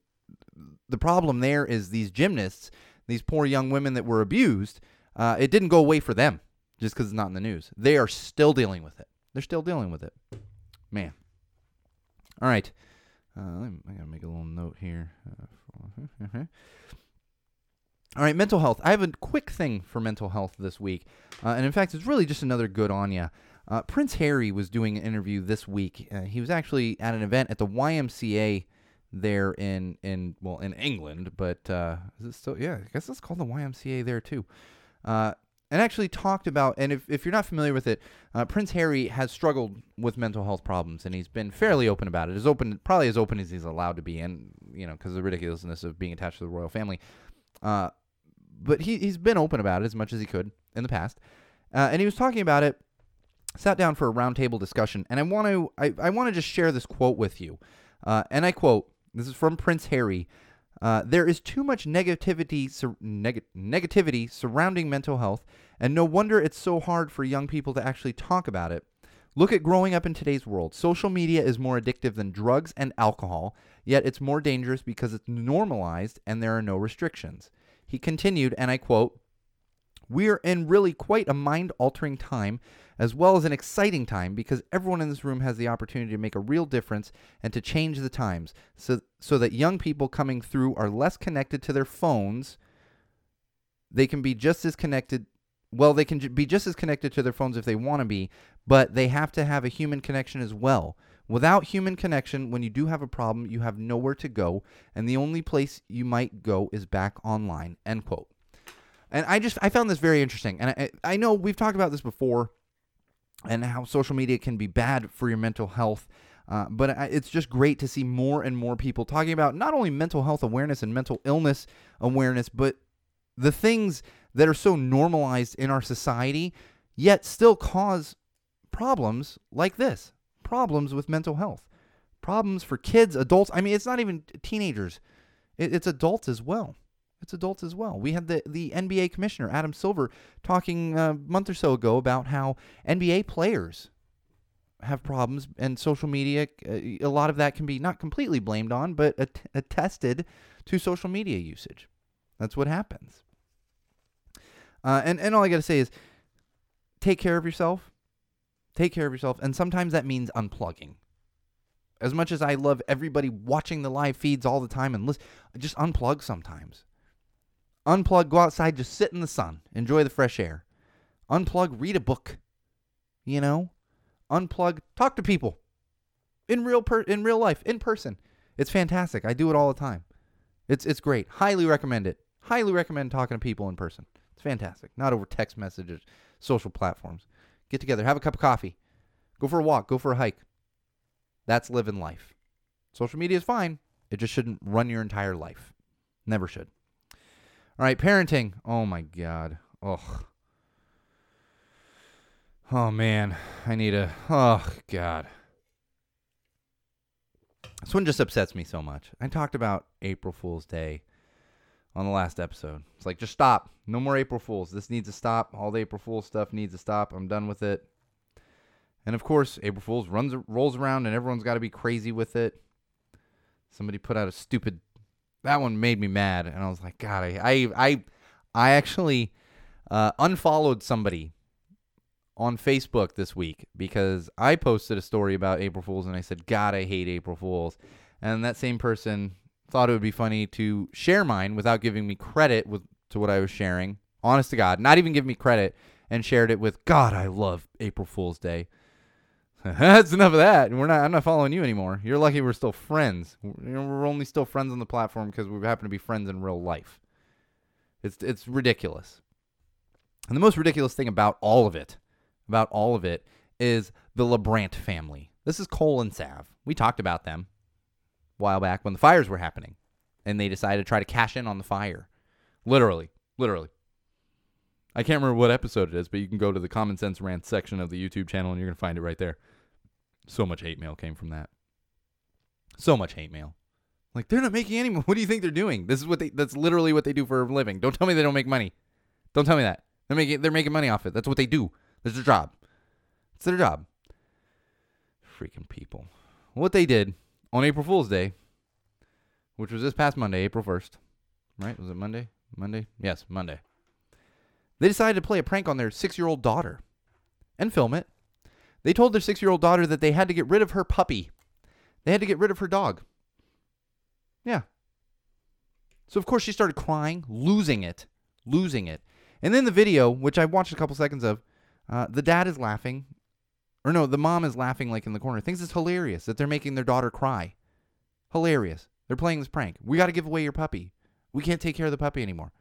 the problem there is these gymnasts, these poor young women that were abused, uh, it didn't go away for them just because it's not in the news. They are still dealing with it. They're still dealing with it. Man. All right. Uh, I gotta make a little note here. Uh, All right, mental health. I have a quick thing for mental health this week. Uh, and in fact, it's really just another good on ya. Uh, Prince Harry was doing an interview this week. Uh, he was actually at an event at the Y M C A there in, in well, in England. But uh, is it still? Yeah, I guess it's called the Y M C A there too. Uh, and actually talked about, and if, if you're not familiar with it, uh, Prince Harry has struggled with mental health problems, and he's been fairly open about it. As open, probably as open as he's allowed to be, and you know, because of the ridiculousness of being attached to the royal family. Uh, but he, he's been open about it as much as he could in the past. Uh, and he was talking about it, sat down for a roundtable discussion, and I want to I, I want to just share this quote with you. Uh, and I quote, this is from Prince Harry, uh, there is too much negativity sur- neg- negativity surrounding mental health, and no wonder it's so hard for young people to actually talk about it. Look at growing up in today's world. Social media is more addictive than drugs and alcohol, yet it's more dangerous because it's normalized and there are no restrictions. He continued, and I quote, we're in really quite a mind-altering time, as well as an exciting time, because everyone in this room has the opportunity to make a real difference and to change the times, so so that young people coming through are less connected to their phones. They can be just as connected. Well, they can be just as connected to their phones if they want to be, but they have to have a human connection as well. Without human connection, when you do have a problem, you have nowhere to go, and the only place you might go is back online, end quote. And I just, I found this very interesting. And I, I know we've talked about this before and how social media can be bad for your mental health. Uh, but I, it's just great to see more and more people talking about not only mental health awareness and mental illness awareness, but the things that are so normalized in our society, yet still cause problems like this, problems with mental health, problems for kids, adults. I mean, it's not even teenagers. It, it's adults as well. It's adults as well. We had the, the N B A commissioner, Adam Silver, talking a month or so ago about how N B A players have problems, and social media, a lot of that can be not completely blamed on, but att- attested to social media usage. That's what happens. Uh, and, and all I got to say is take care of yourself. Take care of yourself. And sometimes that means unplugging. As much as I love everybody watching the live feeds all the time and listen, just unplug sometimes. Unplug, go outside, just sit in the sun, enjoy the fresh air. Unplug, read a book, you know? Unplug, talk to people in real per- in real life, in person. It's fantastic. I do it all the time. It's it's great. Highly recommend it. Highly recommend talking to people in person. It's fantastic. Not over text messages, social platforms. Get together, have a cup of coffee, go for a walk, go for a hike. That's living life. Social media is fine. It just shouldn't run your entire life. Never should. All right, parenting. Oh, my God. Ugh. Oh, man. I need a... Oh, God. This one just upsets me so much. I talked about April Fool's Day on the last episode. It's like, just stop. No more April Fools. This needs to stop. All the April Fool's stuff needs to stop. I'm done with it. And, of course, April Fool's runs, rolls around, and everyone's got to be crazy with it. Somebody put out a stupid... That one made me mad, and I was like, God, I I, I, I actually uh, unfollowed somebody on Facebook this week because I posted a story about April Fools, and I said, God, I hate April Fools. And that same person thought it would be funny to share mine without giving me credit with to what I was sharing, honest to God, not even give me credit, and shared it with, God, I love April Fool's Day. That's enough of that. We're not. I'm not following you anymore. You're lucky we're still friends. We're only still friends on the platform because we happen to be friends in real life. It's it's ridiculous. And the most ridiculous thing about all of it, about all of it, is the LeBrant family. This is Cole and Sav. We talked about them a while back when the fires were happening, and they decided to try to cash in on the fire. Literally, literally. I can't remember what episode it is, but you can go to the Common Sense Rant section of the YouTube channel, and you're gonna find it right there. So much hate mail came from that. So much hate mail. Like, they're not making any money. What do you think they're doing? This is what they, that's literally what they do for a living. Don't tell me they don't make money. Don't tell me that. They're making, they're making money off it. That's what they do. That's their job. It's their job. Freaking people. What they did on April Fool's Day, which was this past Monday, April first, right? Was it Monday? Monday? Yes, Monday. They decided to play a prank on their six-year-old daughter and film it. They told their six-year-old daughter that they had to get rid of her puppy. They had to get rid of her dog. Yeah. So, of course, she started crying, losing it, losing it. And then the video, which I watched a couple seconds of, uh, the dad is laughing. Or no, the mom is laughing like in the corner. Thinks it's hilarious that they're making their daughter cry. Hilarious. They're playing this prank. We got to give away your puppy. We can't take care of the puppy anymore.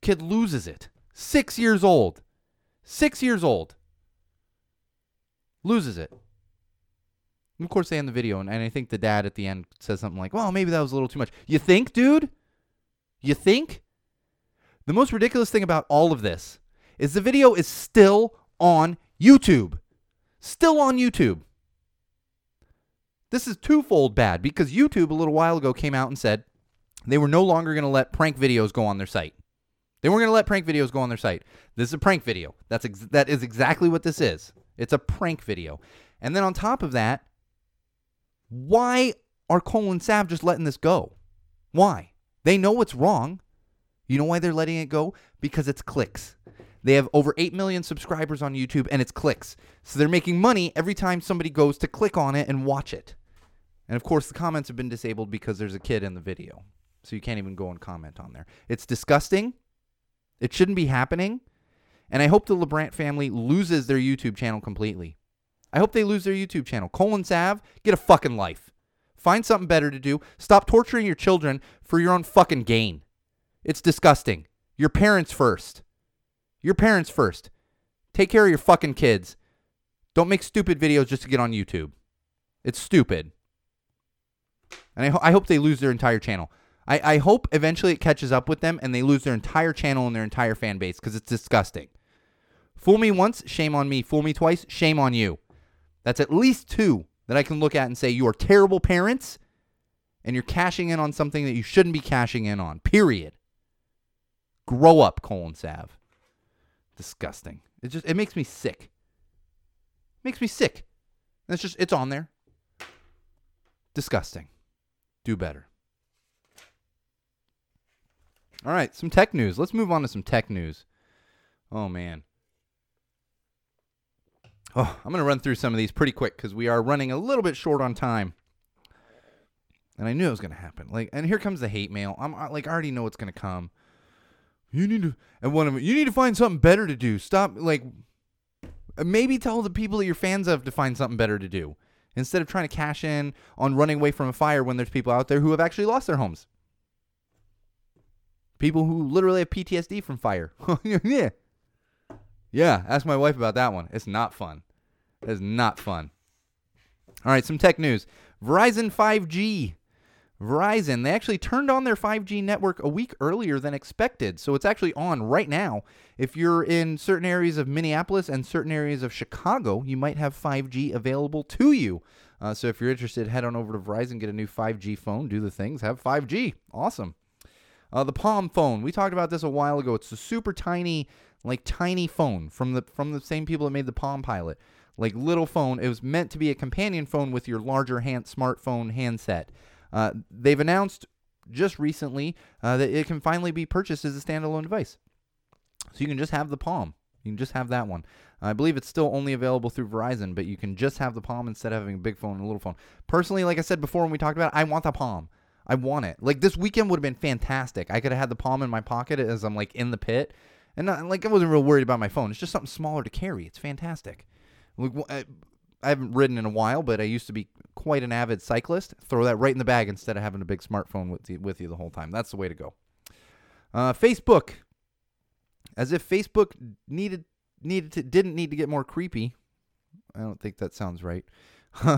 Kid loses it. Six years old. Six years old. Loses it. And of course, they end the video, and, and I think the dad at the end says something like, well, maybe that was a little too much. You think, dude? You think? The most ridiculous thing about all of this is the video is still on YouTube. Still on YouTube. This is twofold bad because YouTube a little while ago came out and said they were no longer going to let prank videos go on their site. They weren't going to let prank videos go on their site. This is a prank video. That's ex- that is exactly what this is. It's a prank video. And then on top of that, why are Cole and Sav just letting this go? Why? They know it's wrong. You know why they're letting it go? Because it's clicks. They have over eight million subscribers on YouTube, and it's clicks. So they're making money every time somebody goes to click on it and watch it. And, of course, the comments have been disabled because there's a kid in the video. So you can't even go and comment on there. It's disgusting. It shouldn't be happening. And I hope the LeBrant family loses their YouTube channel completely. I hope they lose their YouTube channel. Cole and Sav, get a fucking life. Find something better to do. Stop torturing your children for your own fucking gain. It's disgusting. Your parents first. Your parents first. Take care of your fucking kids. Don't make stupid videos just to get on YouTube. It's stupid. And I, ho- I hope they lose their entire channel. I-, I hope eventually it catches up with them and they lose their entire channel and their entire fan base because it's disgusting. Fool me once, shame on me. Fool me twice, shame on you. That's at least two that I can look at and say you are terrible parents and you're cashing in on something that you shouldn't be cashing in on. Period. Grow up, Cole and Sav. Disgusting. It just, it makes me sick. Makes me sick. That's just, it's on there. Disgusting. Do better. All right, some tech news. Let's move on to some tech news. Oh, man. Oh, I'm going to run through some of these pretty quick because we are running a little bit short on time. And I knew it was going to happen. Like, and here comes the hate mail. I'm like, I already know it's going to come. You need to, and one of them, you need to find something better to do. Stop, like, maybe tell the people that you're fans of to find something better to do instead of trying to cash in on running away from a fire when there's people out there who have actually lost their homes. People who literally have P T S D from fire. Yeah. Yeah, ask my wife about that one. It's not fun. It is not fun. All right, some tech news. Verizon five G. Verizon, they actually turned on their five G network a week earlier than expected. So it's actually on right now. If you're in certain areas of Minneapolis and certain areas of Chicago, you might have five G available to you. Uh, so if you're interested, head on over to Verizon, get a new five G phone, do the things, have five G. Awesome. Uh, the Palm phone. We talked about this a while ago. It's a super tiny, like tiny phone from the from the same people that made the Palm Pilot. Like little phone. It was meant to be a companion phone with your larger hand smartphone handset. Uh, they've announced just recently uh, that it can finally be purchased as a standalone device. So you can just have the Palm. You can just have that one. I believe it's still only available through Verizon, but you can just have the Palm instead of having a big phone and a little phone. Personally, like I said before when we talked about it, I want the Palm. I want it. Like this weekend would have been fantastic. I could have had the Palm in my pocket as I'm like in the pit. And not, like I wasn't real worried about my phone. It's just something smaller to carry. It's fantastic. Like, I, I haven't ridden in a while, but I used to be quite an avid cyclist. Throw that right in the bag instead of having a big smartphone with you, with you the whole time. That's the way to go. Uh, Facebook, as if Facebook needed needed to, didn't need to get more creepy. I don't think that sounds right,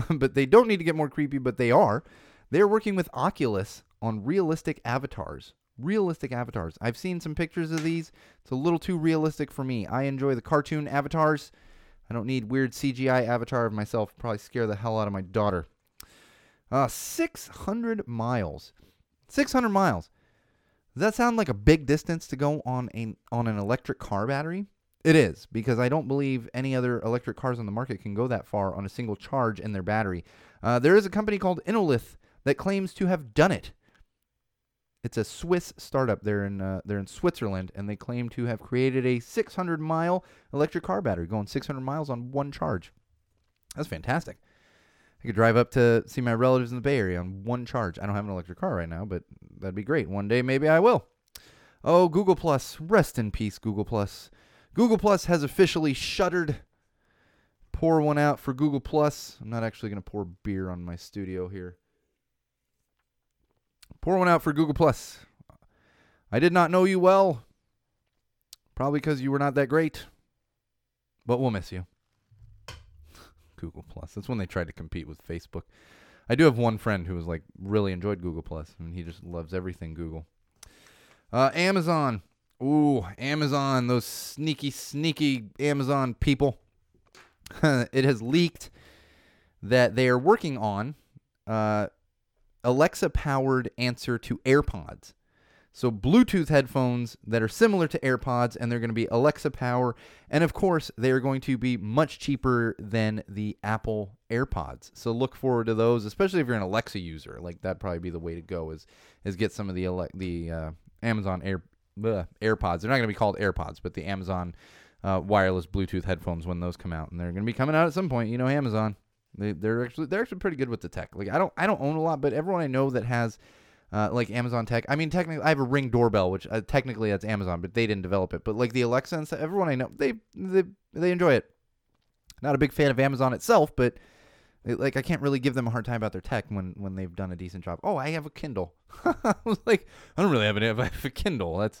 but they don't need to get more creepy. But they are. They're working with Oculus on realistic avatars. Realistic avatars. I've seen some pictures of these. It's a little too realistic for me. I enjoy the cartoon avatars. I don't need weird C G I avatar of myself. Probably scare the hell out of my daughter. Uh, six hundred miles. six hundred miles. Does that sound like a big distance to go on a, on an electric car battery? It is, because I don't believe any other electric cars on the market can go that far on a single charge in their battery. Uh, there is a company called Inolith that claims to have done it. It's a Swiss startup. They're in uh, they're in Switzerland, and they claim to have created a six hundred mile electric car battery going six hundred miles on one charge. That's fantastic. I could drive up to see my relatives in the Bay Area on one charge. I don't have an electric car right now, but that'd be great. One day, maybe I will. Oh, Google Plus. Rest in peace, Google Plus. Google Plus has officially shuttered. Pour one out for Google Plus. I'm not actually going to pour beer on my studio here. Pour one out for Google Plus. I did not know you well. Probably because you were not that great. But we'll miss you. Google Plus. That's when they tried to compete with Facebook. I do have one friend who was like really enjoyed Google Plus, and he just loves everything Google. Uh, Amazon. Ooh, Amazon. Those sneaky, sneaky Amazon people. It has leaked that they are working on uh, Alexa-powered answer to AirPods. So Bluetooth headphones that are similar to AirPods, and they're going to be Alexa power. And of course, they are going to be much cheaper than the Apple AirPods. So look forward to those, especially if you're an Alexa user. Like that'd probably be the way to go is is get some of the ele- the uh, Amazon Air bleh, AirPods. They're not going to be called AirPods, but the Amazon uh, wireless Bluetooth headphones when those come out, and they're going to be coming out at some point. You know, Amazon. They, they're actually they're actually pretty good with the tech. Like I don't I don't own a lot, but everyone I know that has. Uh, like Amazon tech. I mean, technically, I have a Ring doorbell, which uh, technically that's Amazon, but they didn't develop it. But like the Alexa and stuff, everyone I know, they they they enjoy it. Not a big fan of Amazon itself, but it, like I can't really give them a hard time about their tech when, when they've done a decent job. Oh, I have a Kindle. I was like, I don't really have an I have a Kindle. That's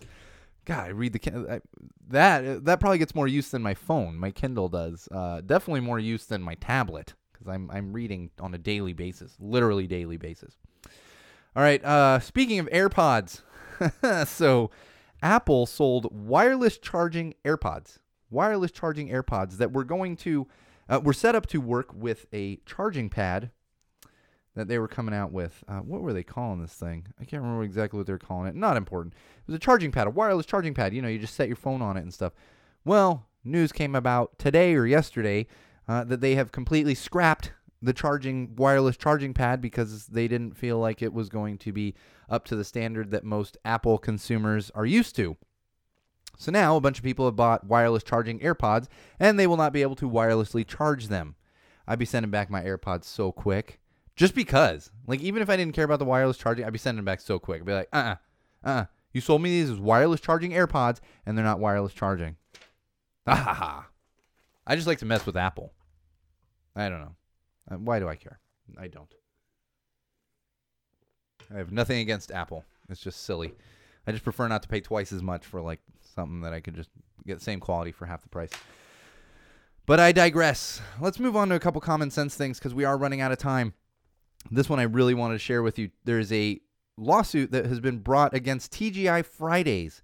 God. I read the Kindle. I, that that probably gets more use than my phone. My Kindle does. Uh, definitely more use than my tablet because I'm I'm reading on a daily basis, literally daily basis. All right, uh, speaking of AirPods, so Apple sold wireless charging AirPods, wireless charging AirPods that were going to, uh, were set up to work with a charging pad that they were coming out with. Uh, what were they calling this thing? I can't remember exactly what they were calling it. Not important. It was a charging pad, a wireless charging pad. You know, you just set your phone on it and stuff. Well, news came about today or yesterday uh, that they have completely scrapped the charging wireless charging pad because they didn't feel like it was going to be up to the standard that most Apple consumers are used to. So now a bunch of people have bought wireless charging AirPods and they will not be able to wirelessly charge them. I'd be sending back my AirPods so quick just because, like, even if I didn't care about the wireless charging, I'd be sending them back so quick. I'd be like, uh-uh, uh-uh. You sold me these as wireless charging AirPods and they're not wireless charging. Ah, ha, ha. I just like to mess with Apple. I don't know. Why do I care? I don't. I have nothing against Apple. It's just silly. I just prefer not to pay twice as much for like something that I could just get the same quality for half the price. But I digress. Let's move on to a couple common sense things because we are running out of time. This one I really wanted to share with you. There is a lawsuit that has been brought against T G I Fridays.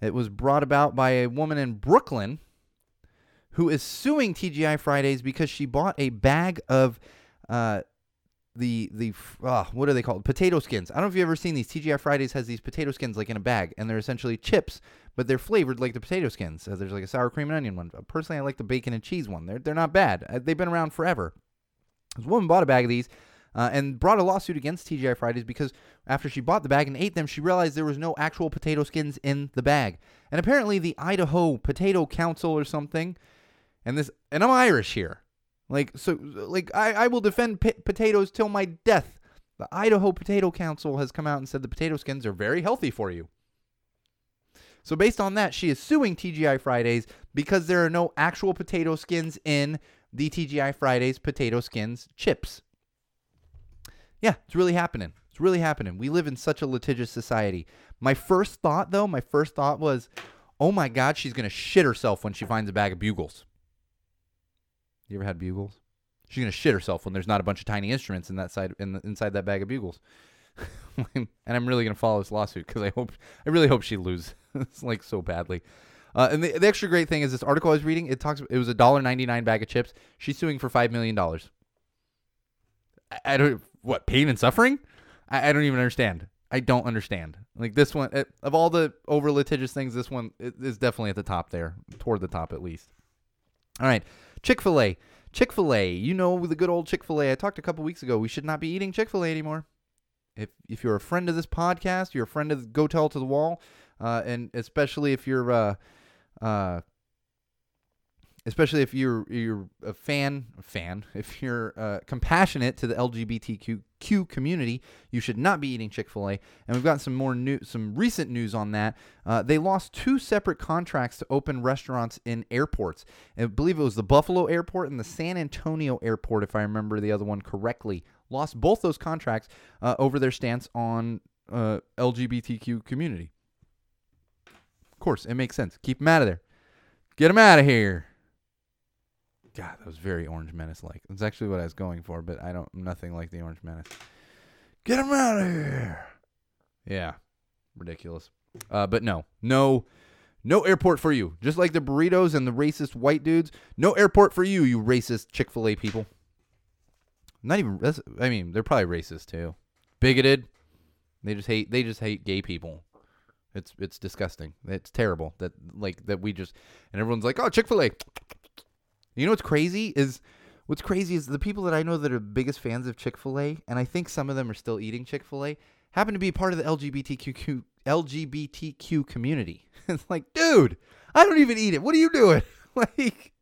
It was brought about by a woman in Brooklyn who is suing T G I Fridays because she bought a bag of uh, the, the uh, what are they called? Potato skins. I don't know if you've ever seen these. T G I Fridays has these potato skins like in a bag, and they're essentially chips, but they're flavored like the potato skins. So there's like a sour cream and onion one. Personally, I like the bacon and cheese one. They're, they're not bad. They've been around forever. This woman bought a bag of these uh, and brought a lawsuit against T G I Fridays because after she bought the bag and ate them, she realized there was no actual potato skins in the bag. And apparently the Idaho Potato Council or something... And this, and I'm Irish here. Like, so, like, I, I will defend p- potatoes till my death. The Idaho Potato Council has come out and said the potato skins are very healthy for you. So based on that, she is suing T G I Fridays because there are no actual potato skins in the T G I Fridays potato skins chips. Yeah, it's really happening. It's really happening. We live in such a litigious society. My first thought, though, my first thought was, oh my God, she's going to shit herself when she finds a bag of bugles. You ever had bugles? She's going to shit herself when there's not a bunch of tiny instruments in that side in the, inside that bag of bugles. And I'm really going to follow this lawsuit because I hope I really hope she loses like so badly. Uh, and the, the extra great thing is this article I was reading, it talks it was a one dollar and ninety-nine cents bag of chips. She's suing for five million dollars. I, I don't what pain and suffering? I, I don't even understand. I don't understand. Like this one it, of all the over litigious things, this one is definitely at the top there, toward the top at least. All right. Chick-fil-A. Chick-fil-A. You know, the good old Chick-fil-A. I talked a couple weeks ago. We should not be eating Chick-fil-A anymore. If if you're a friend of this podcast, you're a friend of Go Tell It to the Wall, uh, and especially if you're uh, uh, especially if you're you're a fan, a fan, if you're uh, compassionate to the L G B T Q community, you should not be eating Chick-fil-A. And we've got some more new, some recent news on that. Uh, they lost two separate contracts to open restaurants in airports. I believe it was the Buffalo Airport and the San Antonio Airport, if I remember the other one correctly. Lost both those contracts uh, over their stance on uh, L G B T Q community. Of course, it makes sense. Keep them out of there. Get them out of here. God, that was very Orange Menace-like. That's actually what I was going for, but I don't. Nothing like the Orange Menace. Get them out of here. Yeah, ridiculous. Uh, but no, no, no airport for you. Just like the burritos and the racist white dudes, no airport for you, you racist Chick-fil-A people. Not even. That's, I mean, they're probably racist too, bigoted. They just hate. They just hate gay people. It's it's disgusting. It's terrible that like that we just and everyone's like, oh, Chick-fil-A. You know what's crazy is what's crazy is the people that I know that are biggest fans of Chick-fil-A, and I think some of them are still eating Chick-fil-A, happen to be part of the L G B T Q L G B T Q community. It's like, dude, I don't even eat it. What are you doing? Like,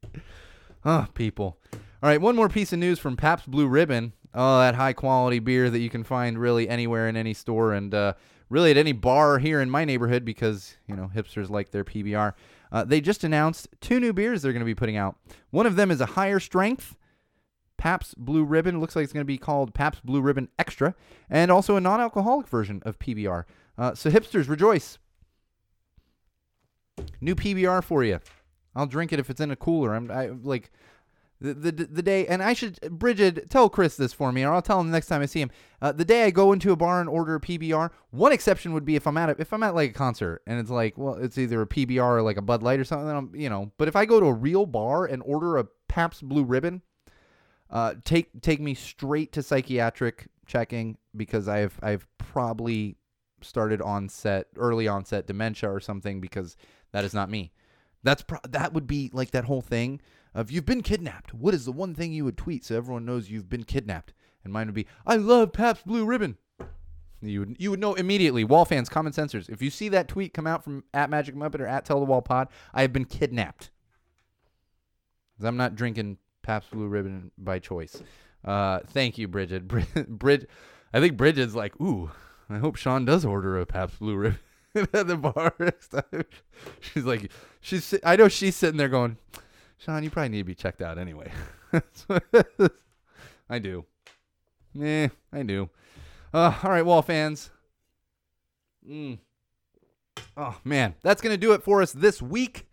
oh, people. All right, one more piece of news from Pabst Blue Ribbon. Oh, that high-quality beer that you can find really anywhere in any store and uh, really at any bar here in my neighborhood because, you know, hipsters like their P B R. Uh, they just announced two new beers they're going to be putting out. One of them is a higher strength Pabst Blue Ribbon. It looks like it's going to be called Pabst Blue Ribbon Extra and also a non-alcoholic version of P B R. Uh, so hipsters, rejoice. New P B R for you. I'll drink it if it's in a cooler. I'm I, like... The, the the day, and I should, Bridget, tell Chris this for me, or I'll tell him the next time I see him. Uh, the day I go into a bar and order a P B R, one exception would be if I'm at a, if I'm at like a concert, and it's like, well, it's either a P B R or like a Bud Light or something, then I'm, you know. But if I go to a real bar and order a Pabst Blue Ribbon, uh, take take me straight to psychiatric checking because I've I've probably started onset early onset dementia or something because that is not me. That's pro- that would be like that whole thing. If you've been kidnapped, what is the one thing you would tweet so everyone knows you've been kidnapped? And mine would be, I love Pabst Blue Ribbon. You would you would know immediately. Wall fans, common censors. If you see that tweet come out from at Magic Muppet or at Tell the Wall Pod, I have been kidnapped. Because I'm not drinking Pabst Blue Ribbon by choice. Uh, thank you, Bridget. Brid- Brid- I think Bridget's like, ooh, I hope Sean does order a Pabst Blue Ribbon at the bar next time. She's like, she's. I know she's sitting there going, Sean, you probably need to be checked out anyway. I do. Eh, I do. Uh, all right, Wall fans. Mm. Oh, man. That's going to do it for us this week.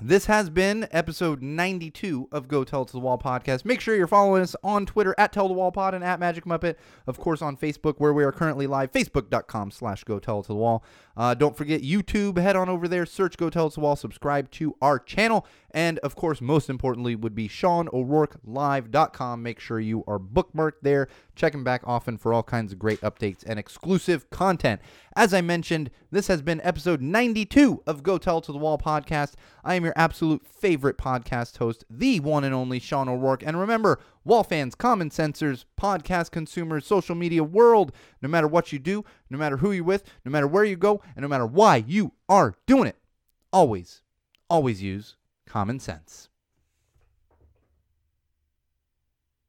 This has been episode ninety-two of Go Tell It to the Wall podcast. Make sure you're following us on Twitter at Tell the Wall Pod and at Magic Muppet. Of course, on Facebook, where we are currently live, facebook.com slash Go Tell It to the Wall. Uh, don't forget YouTube. Head on over there, search Go Tell It to the Wall, subscribe to our channel. And, of course, most importantly would be Sean O'Rourke Live dot com. Make sure you are bookmarked there. Check him back often for all kinds of great updates and exclusive content. As I mentioned, this has been episode ninety-two of Go Tell It to the Wall podcast. I am your absolute favorite podcast host, the one and only Sean O'Rourke. And remember, Wall fans, common censors, podcast consumers, social media world, no matter what you do, no matter who you're with, no matter where you go, and no matter why you are doing it, always, always use common sense.